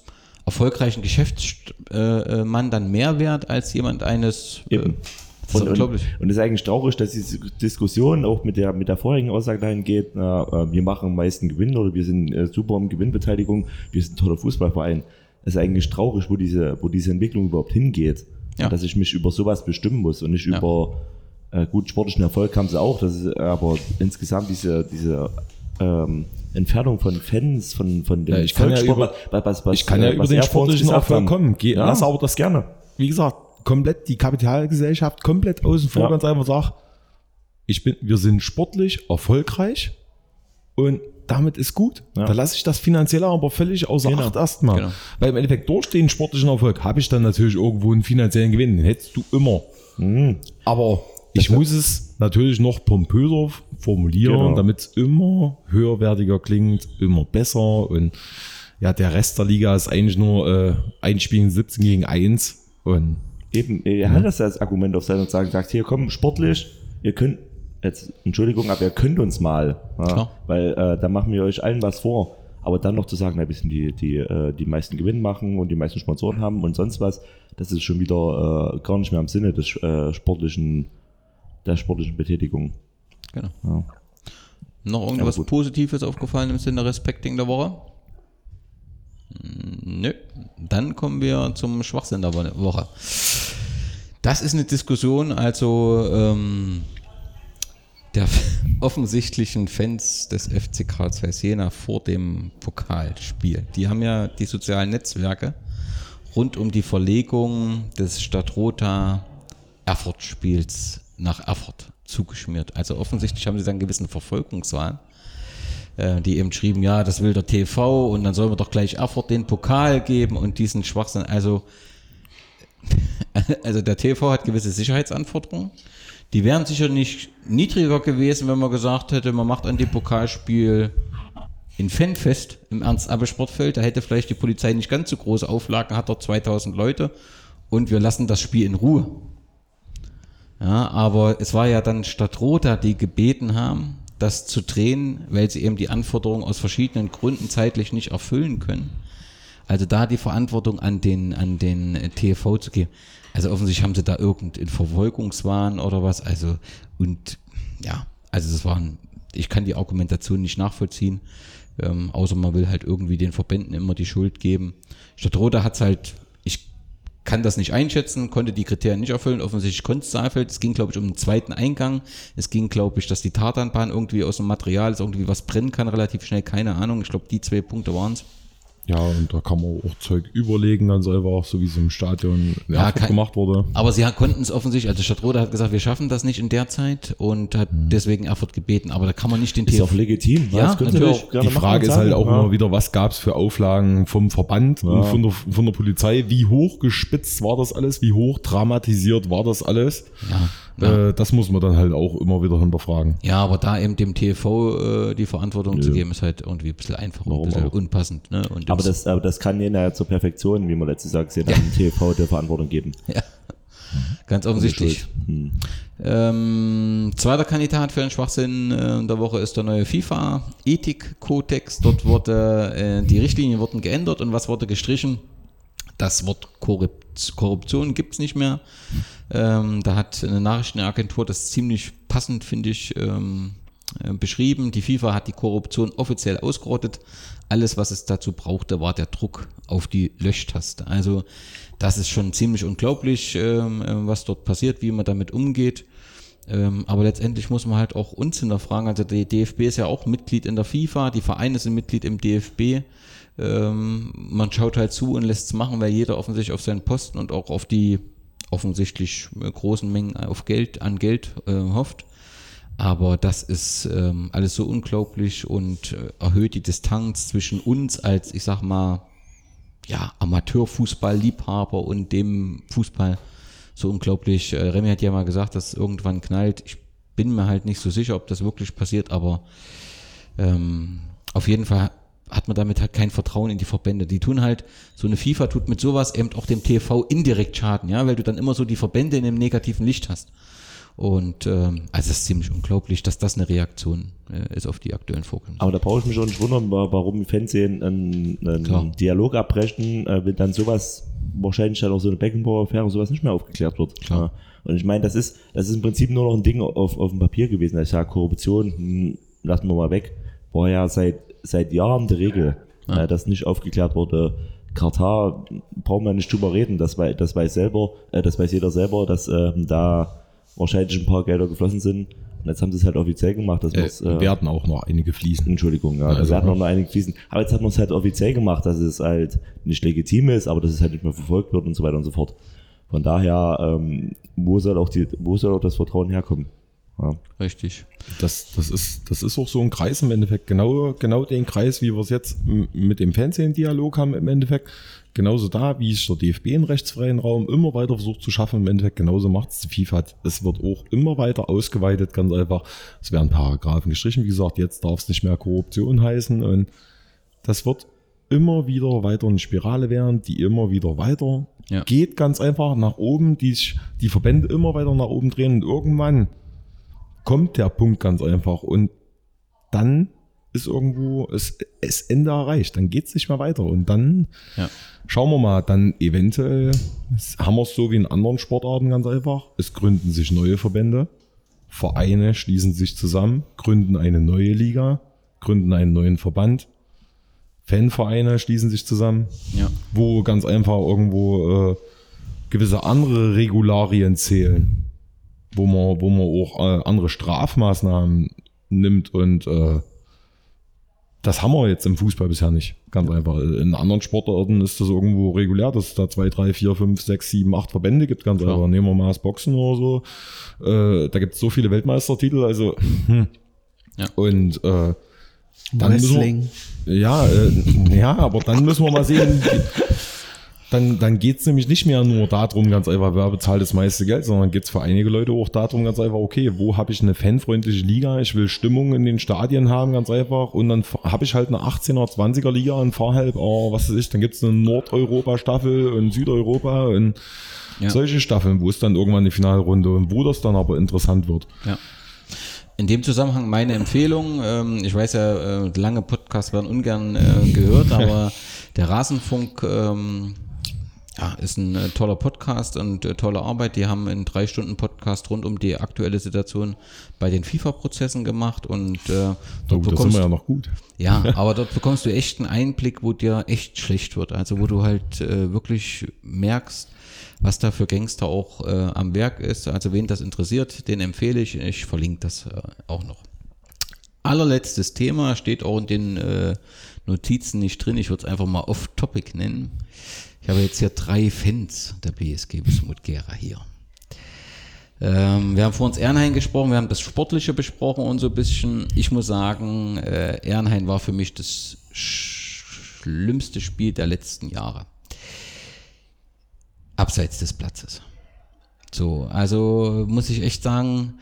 erfolgreichen Geschäftsmann dann mehr wert als jemand eines. Eben. Und es ist eigentlich traurig, dass diese Diskussion auch mit der vorigen Aussage dahin geht, wir machen am meisten Gewinn oder wir sind super im Gewinnbeteiligung, wir sind ein toller Fußballverein. Es ist eigentlich traurig, wo diese Entwicklung überhaupt hingeht. Ja. Dass ich mich über sowas bestimmen muss und nicht über gut sportlichen Erfolg haben sie auch, aber insgesamt diese Entfernung von Fans, von dem Volkssport, ich kann ja über den sportlichen Erfolg kommen. Lass aber das gerne. Wie gesagt, komplett die Kapitalgesellschaft komplett außen vor, ganz einfach sagt, wir sind sportlich erfolgreich und damit ist gut. Ja. Da lasse ich das Finanzielle aber völlig außer Acht erstmal. Genau. Weil im Endeffekt durch den sportlichen Erfolg habe ich dann natürlich irgendwo einen finanziellen Gewinn. Den hättest du immer. Mhm. Aber ich muss es natürlich noch pompöser formulieren, damit es immer höherwertiger klingt, immer besser. Und ja, der Rest der Liga ist eigentlich nur ein Spiel 17 gegen 1. Und eben, er hat das als Argument auf seiner Seite und sagt, hier komm, sportlich, ihr könnt, jetzt Entschuldigung, aber ihr könnt uns mal, weil da machen wir euch allen was vor. Aber dann noch zu sagen, wir müssen die meisten Gewinn machen und die meisten Sponsoren haben und sonst was, das ist schon wieder gar nicht mehr im Sinne des sportlichen Betätigung. Genau. Ja. Noch irgendwas Positives aufgefallen im Sinne Respecting der Woche? Nö. Dann kommen wir zum Schwachsinn der Woche. Das ist eine Diskussion, also der offensichtlichen Fans des FC Karlsruhe Jena vor dem Pokalspiel. Die haben ja die sozialen Netzwerke rund um die Verlegung des Stadtroda Erfurt-Spiels nach Erfurt zugeschmiert. Also offensichtlich haben sie dann einen gewissen Verfolgungswahn, die eben schrieben, ja, das will der TV und dann sollen wir doch gleich Erfurt den Pokal geben und diesen Schwachsinn. Also der TV hat gewisse Sicherheitsanforderungen. Die wären sicher nicht niedriger gewesen, wenn man gesagt hätte, man macht an dem Pokalspiel ein Fanfest im Ernst-Abbe-Sportfeld. Da hätte vielleicht die Polizei nicht ganz so große Auflagen, hat dort 2000 Leute und wir lassen das Spiel in Ruhe. Ja, aber es war ja dann Stadtroda, die gebeten haben, das zu drehen, weil sie eben die Anforderungen aus verschiedenen Gründen zeitlich nicht erfüllen können. Also da die Verantwortung an den TV zu geben. Also offensichtlich haben sie da irgendeinen Verfolgungswahn oder was. Also und ja, also das waren, ich kann die Argumentation nicht nachvollziehen, außer man will halt irgendwie den Verbänden immer die Schuld geben. Stadtroda hat es halt, ich kann das nicht einschätzen, konnte die Kriterien nicht erfüllen, offensichtlich konnte es Saalfeld. Es ging, glaube ich, um einen zweiten Eingang. Es ging, glaube ich, dass die Tartanbahn irgendwie aus dem Material ist, irgendwie was brennen kann relativ schnell, keine Ahnung. Ich glaube, die 2 Punkte waren es. Ja, und da kann man auch Zeug überlegen dann selber, auch so wie es im Stadion gemacht wurde. Aber sie konnten es offensichtlich, also Stadtroda hat gesagt, wir schaffen das nicht in der Zeit und hat deswegen Erfurt gebeten, aber da kann man nicht den TV... Ist auch legitim, ja, das natürlich. Auch gerne die Frage ist halt auch immer wieder, was gab es für Auflagen vom Verband und von der Polizei, wie hoch gespitzt war das alles, wie hoch dramatisiert war das alles? Ja. Ja. Das muss man dann halt auch immer wieder hinterfragen. Ja, aber da eben dem TV die Verantwortung zu geben, ist halt irgendwie ein bisschen einfacher, ein bisschen unpassend. Ne? Und aber das kann denen ja zur Perfektion, wie man letztes Jahr gesehen hat, dem TV die Verantwortung geben. Ja, ganz offensichtlich. Zweiter Kandidat für den Schwachsinn der Woche ist der neue FIFA-Ethik-Kodex. Dort wurde die Richtlinien wurden geändert und was wurde gestrichen? Das Wort Korruption gibt's nicht mehr. Da hat eine Nachrichtenagentur das ziemlich passend, finde ich, beschrieben. Die FIFA hat die Korruption offiziell ausgerottet. Alles, was es dazu brauchte, war der Druck auf die Löschtaste. Also das ist schon ziemlich unglaublich, was dort passiert, wie man damit umgeht. Aber letztendlich muss man halt auch uns hinterfragen. Also der DFB ist ja auch Mitglied in der FIFA, die Vereine sind Mitglied im DFB. Man schaut halt zu und lässt es machen, weil jeder offensichtlich auf seinen Posten und auch auf die offensichtlich großen Mengen an Geld hofft. Aber das ist alles so unglaublich und erhöht die Distanz zwischen uns als, ich sag mal, ja, Amateurfußball-Liebhaber und dem Fußball so unglaublich. Remy hat ja mal gesagt, dass es irgendwann knallt. Ich bin mir halt nicht so sicher, ob das wirklich passiert, aber auf jeden Fall hat man damit halt kein Vertrauen in die Verbände. Die tun halt, so eine FIFA tut mit sowas eben auch dem TV indirekt Schaden, ja, weil du dann immer so die Verbände in einem negativen Licht hast. Und also es ist ziemlich unglaublich, dass das eine Reaktion ist auf die aktuellen Vorgänge. Aber da brauche ich mich schon nicht wundern, warum die Fernsehen einen Dialog abbrechen, wenn dann sowas, wahrscheinlich dann auch so eine Beckenbauer-Affäre und sowas nicht mehr aufgeklärt wird. Klar. Ja. Und ich meine, das ist im Prinzip nur noch ein Ding auf dem Papier gewesen. Ich sage, Korruption, lassen wir mal weg, war ja seit Jahren die Regel, dass nicht aufgeklärt wurde. Katar, braucht man nicht drüber reden, das weiß jeder selber, dass da wahrscheinlich ein paar Gelder geflossen sind. Und jetzt haben sie es halt offiziell gemacht. Dass werden auch noch einige fließen. Entschuldigung, ja, also, da werden auch noch einige fließen. Aber jetzt hat man es halt offiziell gemacht, dass es halt nicht legitim ist, aber dass es halt nicht mehr verfolgt wird und so weiter und so fort. Von daher, wo soll auch das Vertrauen herkommen? Ja. Richtig. Das ist auch so ein Kreis im Endeffekt, genau den Kreis, wie wir es jetzt mit dem Fernsehen-Dialog haben im Endeffekt. Genauso da, wie es der DFB im rechtsfreien Raum immer weiter versucht zu schaffen, im Endeffekt genauso macht es die FIFA. Es wird auch immer weiter ausgeweitet, ganz einfach. Es werden Paragraphen gestrichen, wie gesagt, jetzt darf es nicht mehr Korruption heißen und das wird immer wieder weiter eine Spirale werden, die immer wieder weiter geht, ganz einfach nach oben, die Verbände immer weiter nach oben drehen und irgendwann kommt der Punkt ganz einfach und dann ist irgendwo das Ende erreicht, dann geht es nicht mehr weiter und dann schauen wir mal, dann eventuell haben wir es so wie in anderen Sportarten ganz einfach, es gründen sich neue Verbände, Vereine schließen sich zusammen, gründen eine neue Liga, gründen einen neuen Verband, Fanvereine schließen sich zusammen, wo ganz einfach irgendwo gewisse andere Regularien zählen. Wo man auch andere Strafmaßnahmen nimmt und das haben wir jetzt im Fußball bisher nicht. Ganz einfach. In anderen Sportarten ist das irgendwo regulär, dass es da 2, 3, 4, 5, 6, 7, 8 Verbände gibt. Ganz einfach. Nehmen wir mal das Boxen oder so. Da gibt es so viele Weltmeistertitel. Also und dann Wrestling. Aber dann müssen wir mal sehen. Dann geht es nämlich nicht mehr nur darum, ganz einfach, wer bezahlt das meiste Geld, sondern geht es für einige Leute auch darum, ganz einfach, okay, wo habe ich eine fanfreundliche Liga, ich will Stimmung in den Stadien haben, ganz einfach, und dann habe ich halt eine 18er, 20er Liga und fahre halt, was weiß ich, dann gibt es eine Nordeuropa-Staffel und Südeuropa und solche Staffeln, wo es dann irgendwann die Finalrunde und wo das dann aber interessant wird. Ja. In dem Zusammenhang meine Empfehlung, ich weiß ja, lange Podcasts werden ungern gehört, aber der Rasenfunk ist ein toller Podcast und tolle Arbeit. Die haben in 3 Stunden Podcast rund um die aktuelle Situation bei den FIFA-Prozessen gemacht und dort bekommst du ja, aber dort bekommst du echt einen Einblick, wo dir echt schlecht wird, also wo du halt wirklich merkst, was da für Gangster auch am Werk ist. Also wen das interessiert, den empfehle ich. Ich verlinke das auch noch. Allerletztes Thema, steht auch in den Notizen nicht drin. Ich würde es einfach mal off-topic nennen. Ich habe jetzt hier 3 Fans der BSG Wismut Gera hier. Wir haben vor uns Ehrenhain gesprochen, wir haben das Sportliche besprochen und so ein bisschen. Ich muss sagen, Ehrenhain war für mich das schlimmste Spiel der letzten Jahre. Abseits des Platzes. So, also muss ich echt sagen,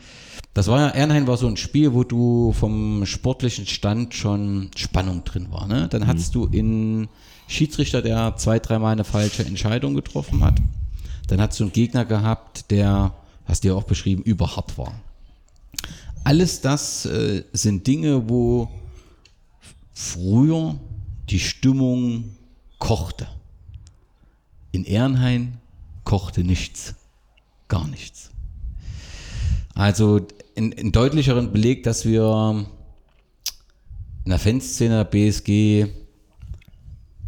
das war ja, Ehrenhain war so ein Spiel, wo du vom sportlichen Stand schon Spannung drin war, ne? Dann hattest du einen Schiedsrichter, der 2-3 Mal eine falsche Entscheidung getroffen hat. Dann hattest du einen Gegner gehabt, der, hast du ja auch beschrieben, überhart war. Alles das sind Dinge, wo früher die Stimmung kochte. In Ehrenhain kochte nichts, gar nichts. Also einen deutlicheren Beleg, dass wir in der Fanszene der BSG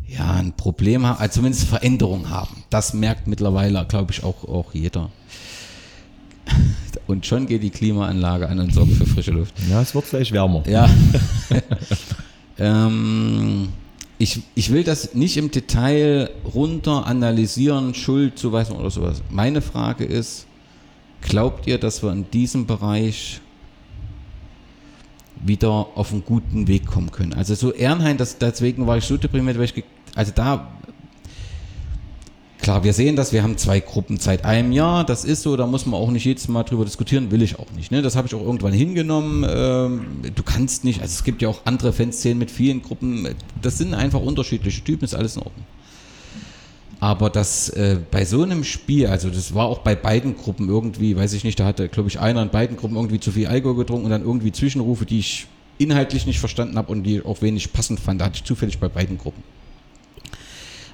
ja ein Problem haben, also zumindest Veränderung haben. Das merkt mittlerweile, glaube ich, auch jeder. Und schon geht die Klimaanlage an und sorgt für frische Luft. Ja, es wird vielleicht wärmer. Ja. Ich will das nicht im Detail runter analysieren, Schuldzuweisung oder sowas. Meine Frage ist, glaubt ihr, dass wir in diesem Bereich wieder auf einen guten Weg kommen können? Also so Ehrenhain, deswegen war ich so deprimiert, weil ich, also da, klar, wir sehen das, wir haben 2 Gruppen seit einem Jahr, das ist so, da muss man auch nicht jedes Mal drüber diskutieren, will ich auch nicht, ne? Das habe ich auch irgendwann hingenommen, du kannst nicht, also es gibt ja auch andere Fanszenen mit vielen Gruppen, das sind einfach unterschiedliche Typen, ist alles in Ordnung. Aber das bei so einem Spiel, also das war auch bei beiden Gruppen irgendwie, weiß ich nicht, da hatte, glaube ich, einer in beiden Gruppen irgendwie zu viel Alkohol getrunken und dann irgendwie Zwischenrufe, die ich inhaltlich nicht verstanden habe und die auch wenig passend fand, da hatte ich zufällig bei beiden Gruppen.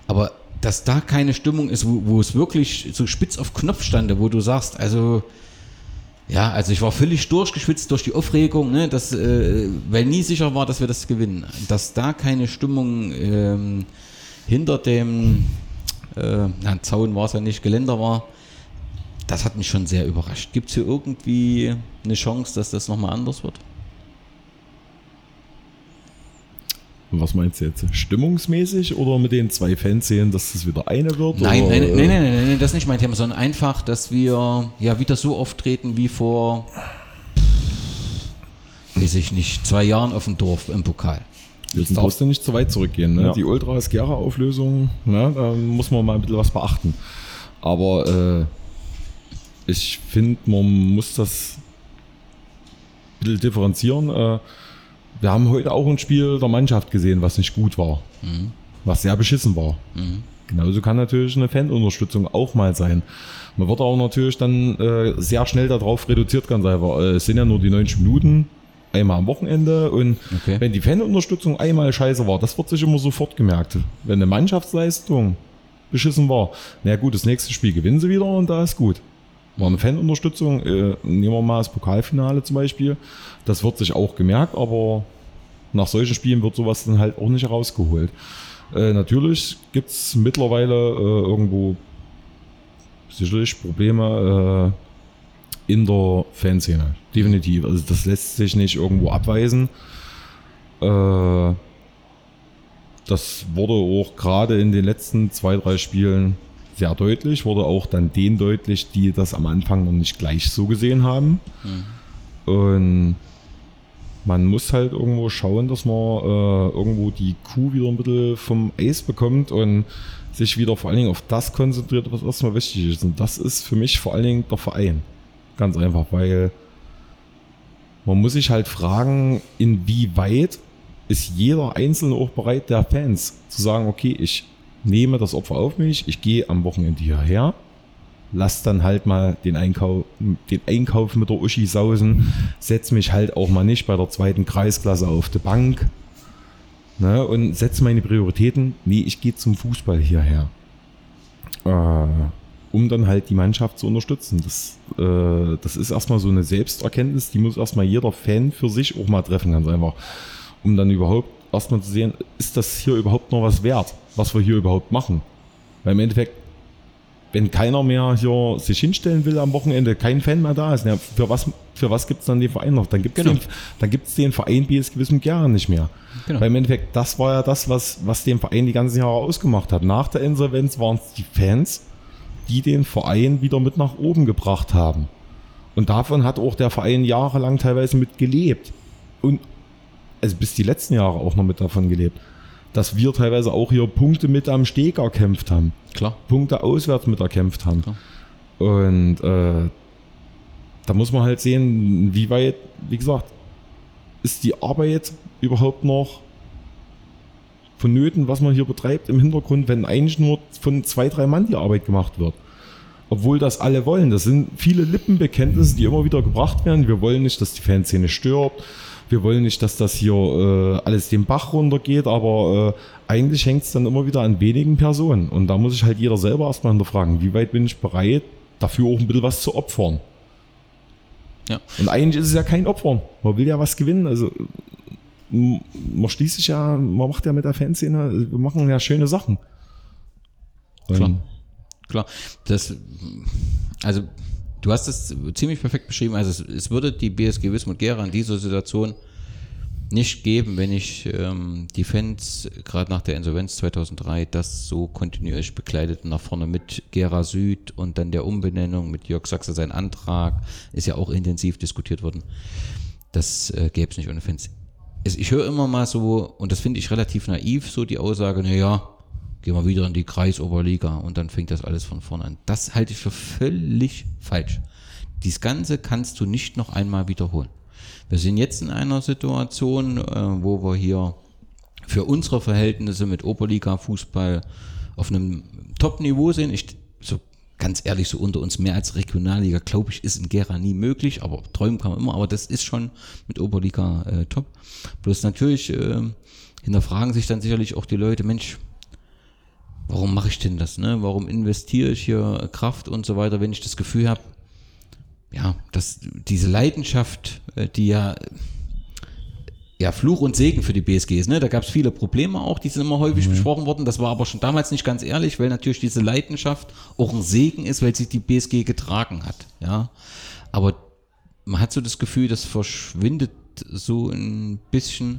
Aber dass da keine Stimmung ist, wo es wirklich so spitz auf Knopf stande, wo du sagst, also ja, also ich war völlig durchgeschwitzt durch die Aufregung, ne, dass, weil nie sicher war, dass wir das gewinnen. Dass da keine Stimmung hinter dem Zaun war es ja nicht, Geländer war, das hat mich schon sehr überrascht. Gibt es hier irgendwie eine Chance, dass das nochmal anders wird? Was meinst du jetzt? Stimmungsmäßig oder mit den 2 Fanszenen, dass das wieder eine wird? Nein, oder? Nein, das ist nicht mein Thema, sondern einfach, dass wir ja wieder so auftreten wie vor, weiß ich nicht, 2 Jahren auf dem Dorf im Pokal. Jetzt darfst du nicht zu weit zurückgehen, ne? Ja. Die Ultras Gera Auflösung, ne? Da muss man mal ein bisschen was beachten. Aber ich finde, man muss das ein bisschen differenzieren. Wir haben heute auch ein Spiel der Mannschaft gesehen, was nicht gut war, was sehr beschissen war. Genauso kann natürlich eine Fanunterstützung auch mal sein. Man wird auch natürlich dann sehr schnell darauf reduziert, ganz einfach. Es sind ja nur die 90 Minuten, einmal am Wochenende, und wenn die Fanunterstützung einmal scheiße war, das wird sich immer sofort gemerkt. Wenn eine Mannschaftsleistung beschissen war, na gut, das nächste Spiel gewinnen sie wieder und da ist gut. War eine Fanunterstützung, nehmen wir mal das Pokalfinale zum Beispiel, das wird sich auch gemerkt, aber nach solchen Spielen wird sowas dann halt auch nicht rausgeholt. Natürlich gibt es mittlerweile irgendwo sicherlich Probleme in der Fanszene, definitiv, also das lässt sich nicht irgendwo abweisen. Das wurde auch gerade in den letzten 2-3 Spielen sehr deutlich, wurde auch dann denen deutlich, die das am Anfang noch nicht gleich so gesehen haben. Und man muss halt irgendwo schauen, dass man irgendwo die Kuh wieder ein bisschen vom Eis bekommt und sich wieder vor allen Dingen auf das konzentriert, was erstmal wichtig ist. Und das ist für mich vor allen Dingen der Verein. Ganz einfach, weil man muss sich halt fragen, inwieweit ist jeder Einzelne auch bereit, der Fans zu sagen, okay, ich nehme das Opfer auf mich, ich gehe am Wochenende hierher, lass dann halt mal den Einkauf mit der Uschi sausen, setz mich halt auch mal nicht bei der zweiten Kreisklasse auf die Bank, ne, und setz meine Prioritäten, nee, ich gehe zum Fußball hierher, um dann halt die Mannschaft zu unterstützen. Das ist erstmal so eine Selbsterkenntnis, die muss erstmal jeder Fan für sich auch mal treffen, ganz einfach, um dann überhaupt erstmal zu sehen, ist das hier überhaupt noch was wert, was wir hier überhaupt machen. Weil im Endeffekt, wenn keiner mehr hier sich hinstellen will am Wochenende, kein Fan mehr da ist, für was gibt es dann den Verein noch? Dann gibt es den Verein BSG Wismut-Gera nicht mehr. Genau. Weil im Endeffekt, das war ja das, was den Verein die ganzen Jahre ausgemacht hat. Nach der Insolvenz waren es die Fans, die den Verein wieder mit nach oben gebracht haben. Und davon hat auch der Verein jahrelang teilweise mit gelebt. Und also bis die letzten Jahre auch noch mit davon gelebt, dass wir teilweise auch hier Punkte mit am Steg erkämpft haben. Klar. Punkte auswärts mit erkämpft haben. Klar. Und da muss man halt sehen, wie weit, wie gesagt, ist die Arbeit überhaupt noch vonnöten, was man hier betreibt im Hintergrund, wenn eigentlich nur von 2-3 Mann die Arbeit gemacht wird. Obwohl das alle wollen. Das sind viele Lippenbekenntnisse, die immer wieder gebracht werden. Wir wollen nicht, dass die Fanszene stirbt. Wir wollen nicht, dass das hier alles den Bach runtergeht, aber eigentlich hängt es dann immer wieder an wenigen Personen. Und da muss sich halt jeder selber erstmal hinterfragen, wie weit bin ich bereit, dafür auch ein bisschen was zu opfern. Ja. Und eigentlich ist es ja kein Opfern. Man will ja was gewinnen. Also man schließt sich ja, man macht ja mit der Fanszene, wir machen ja schöne Sachen. Klar. Du hast es ziemlich perfekt beschrieben. Also es würde die BSG Wismut Gera in dieser Situation nicht geben, wenn nicht die Fans gerade nach der Insolvenz 2003 das so kontinuierlich begleiteten nach vorne mit Gera Süd und dann der Umbenennung mit Jörg Sachse, sein Antrag ist ja auch intensiv diskutiert worden. Das gäbe es nicht ohne Fans. Ich höre immer mal so, und das finde ich relativ naiv, so die Aussage, naja, gehen wir wieder in die Kreisoberliga und dann fängt das alles von vorne an. Das halte ich für völlig falsch. Dies Ganze kannst du nicht noch einmal wiederholen. Wir sind jetzt in einer Situation, wo wir hier für unsere Verhältnisse mit Oberliga-Fußball auf einem Top-Niveau sind. Ganz ehrlich, so unter uns mehr als Regionalliga, glaube ich, ist in Gera nie möglich, aber träumen kann man immer, aber das ist schon mit Oberliga top. Bloß natürlich hinterfragen sich dann sicherlich auch die Leute, Mensch, warum mache ich denn das? Ne? Warum investiere ich hier Kraft und so weiter, wenn ich das Gefühl habe, ja, dass diese Leidenschaft, die ja Fluch und Segen für die BSG ist, ne? Da gab es viele Probleme auch, die sind immer häufig besprochen worden. Das war aber schon damals nicht ganz ehrlich, weil natürlich diese Leidenschaft auch ein Segen ist, weil sie die BSG getragen hat. Ja? Aber man hat so das Gefühl, das verschwindet so ein bisschen.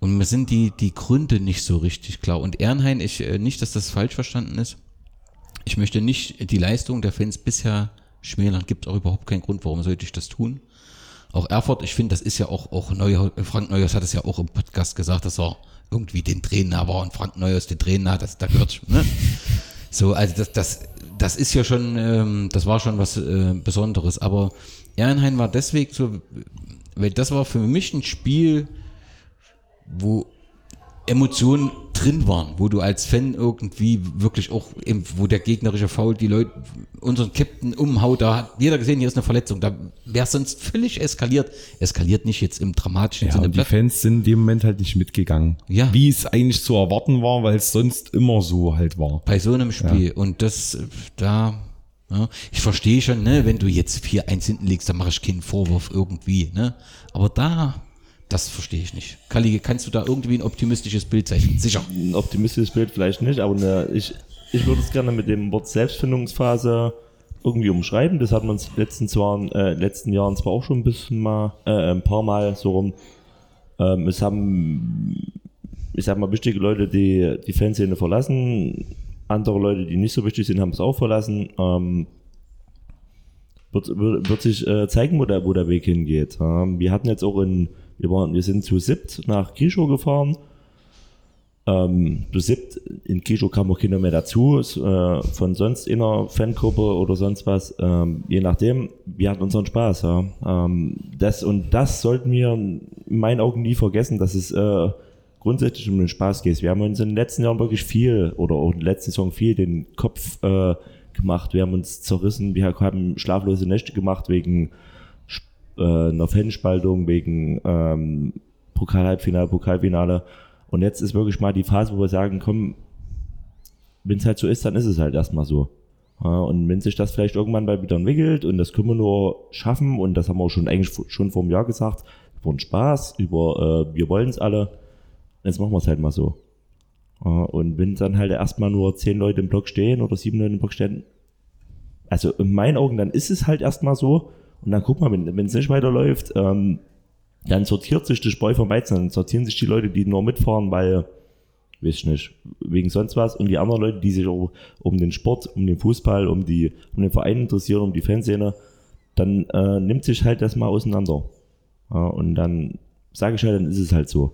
Und mir sind die Gründe nicht so richtig klar. Und Ehrenhain, nicht, dass das falsch verstanden ist. Ich möchte nicht die Leistung der Fans bisher schmälern. Gibt es auch überhaupt keinen Grund, warum sollte ich das tun. Auch Erfurt, ich finde, das ist ja auch Neues. Frank Neues hat es ja auch im Podcast gesagt, dass er irgendwie den Tränen nah war und Frank Neues den Tränen nah, da gehört schon, ne? So, also das ist ja schon, das war schon was Besonderes. Aber Ehrenhain war deswegen so, weil das war für mich ein Spiel, wo Emotionen drin waren, wo du als Fan irgendwie wirklich auch, eben, wo der gegnerische Foul die Leute, unseren Captain umhaut, da hat jeder gesehen, hier ist eine Verletzung, da wäre es sonst völlig eskaliert. Eskaliert nicht jetzt im dramatischen Sinne. Die Fans sind in dem Moment halt nicht mitgegangen, ja, wie es eigentlich zu erwarten war, weil es sonst immer so halt war. Bei so einem Spiel, ja. Und das, da... Ja, ich verstehe schon, ne, wenn du jetzt 4-1 hinten liegst, dann mache ich keinen Vorwurf irgendwie, ne, aber da... Das verstehe ich nicht. Kalli, kannst du da irgendwie ein optimistisches Bild zeichnen? Sicher. Ein optimistisches Bild vielleicht nicht, aber ich würde es gerne mit dem Wort Selbstfindungsphase irgendwie umschreiben. Das hat man in den letzten Jahren zwar auch schon ein paar Mal so rum. Es haben, ich sag mal, wichtige Leute, die Fanszene verlassen. Andere Leute, die nicht so wichtig sind, haben es auch verlassen. Wird sich zeigen, wo der Weg hingeht. Wir hatten jetzt auch in Wir sind zu siebt nach Kisho gefahren. Zu siebt, in Kisho kam auch keiner mehr dazu, von sonst in einer Fangruppe oder sonst was, je nachdem. Wir hatten unseren Spaß. Ja. Das sollten wir in meinen Augen nie vergessen, dass es grundsätzlich um den Spaß geht. Wir haben uns in den letzten Jahren wirklich viel, oder auch in den letzten Saison viel, den Kopf gemacht. Wir haben uns zerrissen, wir haben schlaflose Nächte gemacht wegen einer Fanspaltung, wegen Pokal-Halbfinale, Pokalfinale. Und jetzt ist wirklich mal die Phase, wo wir sagen, komm, wenn es halt so ist, dann ist es halt erstmal so. Ja, und wenn sich das vielleicht irgendwann mal wieder entwickelt und das können wir nur schaffen, und das haben wir auch schon vor einem Jahr gesagt, über den Spaß, über wir wollen es alle, jetzt machen wir es halt mal so. Ja, und wenn dann halt erstmal nur 10 Leute im Block stehen oder 7 Leute im Block stehen, also in meinen Augen, dann ist es halt erstmal so. Und dann guck mal, wenn es nicht weiterläuft, dann sortiert sich das Spreu vom Weizen, dann sortieren sich die Leute, die nur mitfahren, weil, weiß ich nicht, wegen sonst was, und die anderen Leute, die sich auch um den Sport, um den Fußball, um den Verein interessieren, um die Fanszene, dann nimmt sich halt das mal auseinander. Ja, und dann sage ich halt, dann ist es halt so.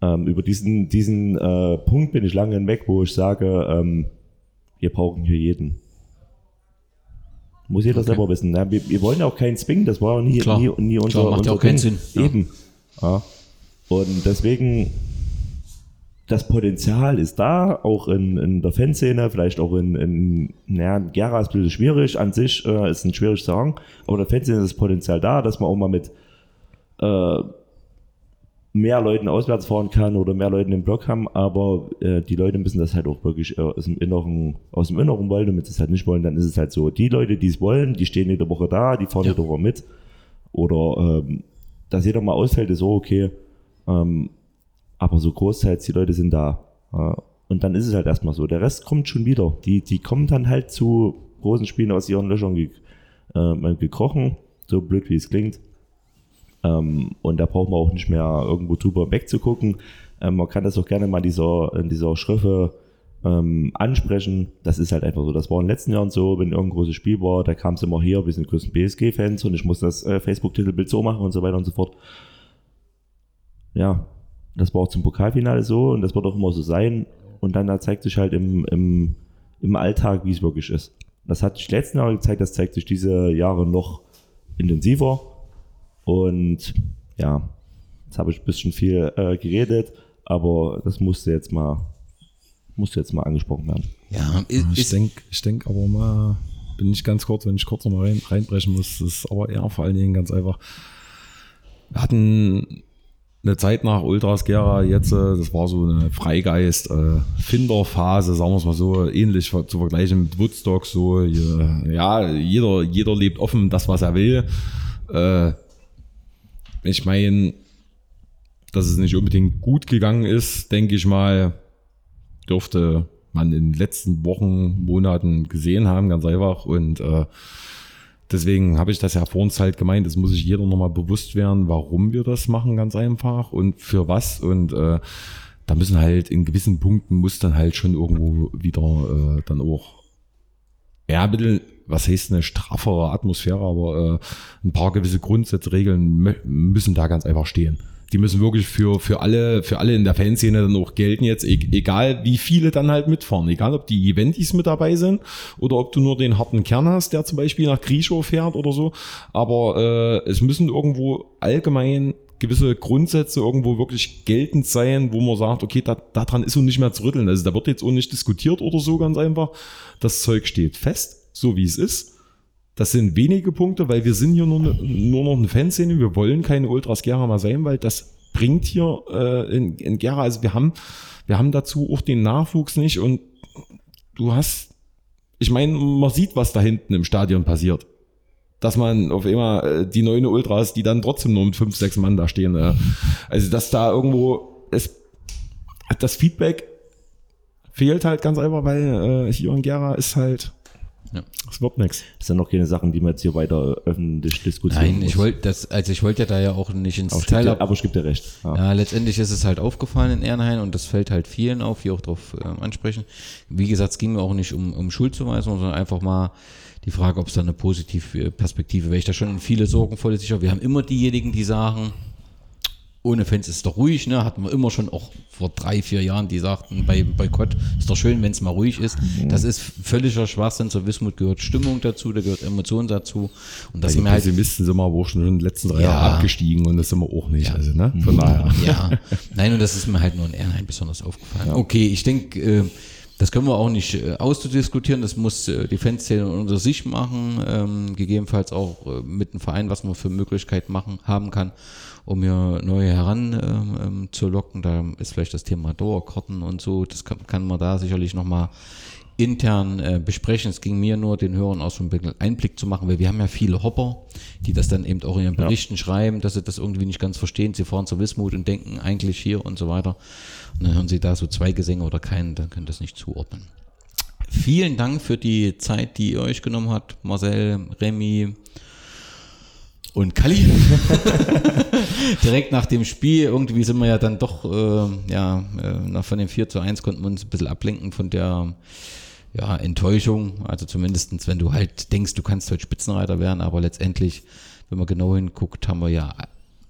Über diesen Punkt bin ich lange hinweg, wo ich sage, wir brauchen hier jeden. Muss jeder selber wissen. Ja, wir wollen ja auch keinen zwingen, das war ja nie unser Ding. Macht ja auch keinen Sinn. Eben. Ja. Und deswegen, das Potenzial ist da, auch in der Fanszene, vielleicht auch in Gera ist ein bisschen schwierig, an sich ist ein schwieriges Terrain, aber in der Fanszene ist das Potenzial da, dass man auch mal mit mehr Leuten auswärts fahren kann oder mehr Leuten im Block haben, aber die Leute müssen das halt auch wirklich aus dem Inneren wollen, und wenn sie es halt nicht wollen, dann ist es halt so. Die Leute, die es wollen, die stehen jede Woche da, die fahren jede Woche mit, oder dass jeder mal ausfällt, ist auch okay, aber so großteils die Leute sind da, und dann ist es halt erstmal so. Der Rest kommt schon wieder, die kommen dann halt zu großen Spielen aus ihren Löchern gekrochen, so blöd wie es klingt. Und da braucht man auch nicht mehr irgendwo drüber wegzugucken. Man kann das auch gerne mal in dieser Schriffe ansprechen. Das ist halt einfach so. Das war in den letzten Jahren so, wenn irgendein großes Spiel war, da kam es immer hier, wir sind die größten BSG-Fans und ich muss das Facebook-Titelbild so machen und so weiter und so fort. Ja, das war auch zum Pokalfinale so und das wird auch immer so sein. Und dann da zeigt sich halt im Alltag, wie es wirklich ist. Das hat sich letzten Jahre gezeigt, das zeigt sich diese Jahre noch intensiver. Und ja, jetzt habe ich ein bisschen viel geredet, aber das musste jetzt mal angesprochen werden. Ja, ich denk aber mal, bin ich ganz kurz, wenn ich kurz nochmal reinbrechen muss, das ist aber eher vor allen Dingen ganz einfach. Wir hatten eine Zeit nach Ultras Gera jetzt, das war so eine Freigeist-Finderphase, sagen wir es mal so, ähnlich zu vergleichen mit Woodstock, so, ja, jeder lebt offen, das was er will. Ich meine, dass es nicht unbedingt gut gegangen ist, denke ich mal, dürfte man in den letzten Wochen, Monaten gesehen haben, ganz einfach. Und deswegen habe ich das ja vor uns halt gemeint, das muss sich jeder nochmal bewusst werden, warum wir das machen, ganz einfach und für was. Und da müssen halt in gewissen Punkten, muss dann halt schon irgendwo wieder dann auch ein bisschen, was heißt eine straffere Atmosphäre, aber ein paar gewisse Grundsätze, Regeln müssen da ganz einfach stehen. Die müssen wirklich für alle in der Fanszene dann auch gelten jetzt, egal wie viele dann halt mitfahren, egal ob die Eventis mit dabei sind oder ob du nur den harten Kern hast, der zum Beispiel nach Grieschow fährt oder so, aber es müssen irgendwo allgemein gewisse Grundsätze irgendwo wirklich geltend sein, wo man sagt, okay, daran ist so nicht mehr zu rütteln, also da wird jetzt auch nicht diskutiert oder so, ganz einfach, das Zeug steht fest, so wie es ist. Das sind wenige Punkte, weil wir sind hier nur noch eine Fanszene. Wir wollen keine Ultras Gera mal sein, weil das bringt hier in Gera. Also wir haben dazu auch den Nachwuchs nicht. Und ich meine, man sieht, was da hinten im Stadion passiert. Dass man auf einmal die 9 Ultras, die dann trotzdem nur mit 5, 6 Mann da stehen. Also dass da irgendwo das Feedback fehlt halt ganz einfach, weil hier in Gera ist halt... Ja. Das wird nichts. Das sind noch keine Sachen, die man jetzt hier weiter öffentlich diskutieren muss. Nein, ich wollte ja da ja auch nicht ins Detail. Aber ich gebe dir recht. Ja. Ja, letztendlich ist es halt aufgefallen in Ehrenhain und das fällt halt vielen auf, die auch drauf ansprechen. Wie gesagt, es ging mir auch nicht um Schuldzuweisung, sondern einfach mal die Frage, ob es da eine positive Perspektive wäre. Ich da schon in viele sorgenvolle sicher. Wir haben immer diejenigen, die sagen, ohne Fans ist es doch ruhig, ne? Hatten wir immer schon, auch vor 3-4 Jahren, die sagten, bei Boykott ist doch schön, wenn es mal ruhig ist. Das ist völliger Schwachsinn. Zur Wismut gehört Stimmung dazu, da gehört Emotion dazu. Und das sind wir halt, Pessimisten sind wir aber auch schon in den letzten 3 Jahren abgestiegen und das sind wir auch nicht. Ja. Also, ne? Von daher. Ja. Nein, und das ist mir halt nur in Ehrenhain besonders aufgefallen. Ja. Okay, ich denke, das können wir auch nicht auszudiskutieren. Das muss die Fanszene unter sich machen, gegebenenfalls auch mit dem Verein, was man für Möglichkeiten haben kann, um hier neue zu locken. Da ist vielleicht das Thema Dauerkarten und so. Das kann man da sicherlich nochmal intern besprechen. Es ging mir nur, den Hörern auch so einen Einblick zu machen, weil wir haben ja viele Hopper, die das dann eben auch in ihren Berichten schreiben, dass sie das irgendwie nicht ganz verstehen. Sie fahren zur Wismut und denken eigentlich hier und so weiter. Und dann hören sie da so 2 Gesänge oder keinen, dann können das nicht zuordnen. Vielen Dank für die Zeit, die ihr euch genommen habt, Marcel, Remy und Kalli. Direkt nach dem Spiel, irgendwie sind wir ja dann doch, von dem 4:1 konnten wir uns ein bisschen ablenken von der Enttäuschung. Also zumindestens, wenn du halt denkst, du kannst heute Spitzenreiter werden, aber letztendlich, wenn man genau hinguckt, haben wir ja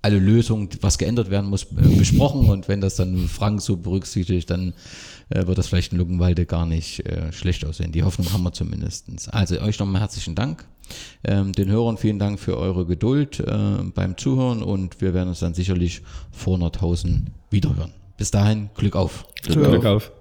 alle Lösungen, was geändert werden muss, besprochen, und wenn das dann Frank so berücksichtigt, dann wird das vielleicht in Luckenwalde gar nicht schlecht aussehen. Die Hoffnung haben wir zumindest. Also euch nochmal herzlichen Dank. Den Hörern vielen Dank für eure Geduld beim Zuhören, und wir werden uns dann sicherlich vor Nordhausen wiederhören. Bis dahin, Glück auf. Glück auf.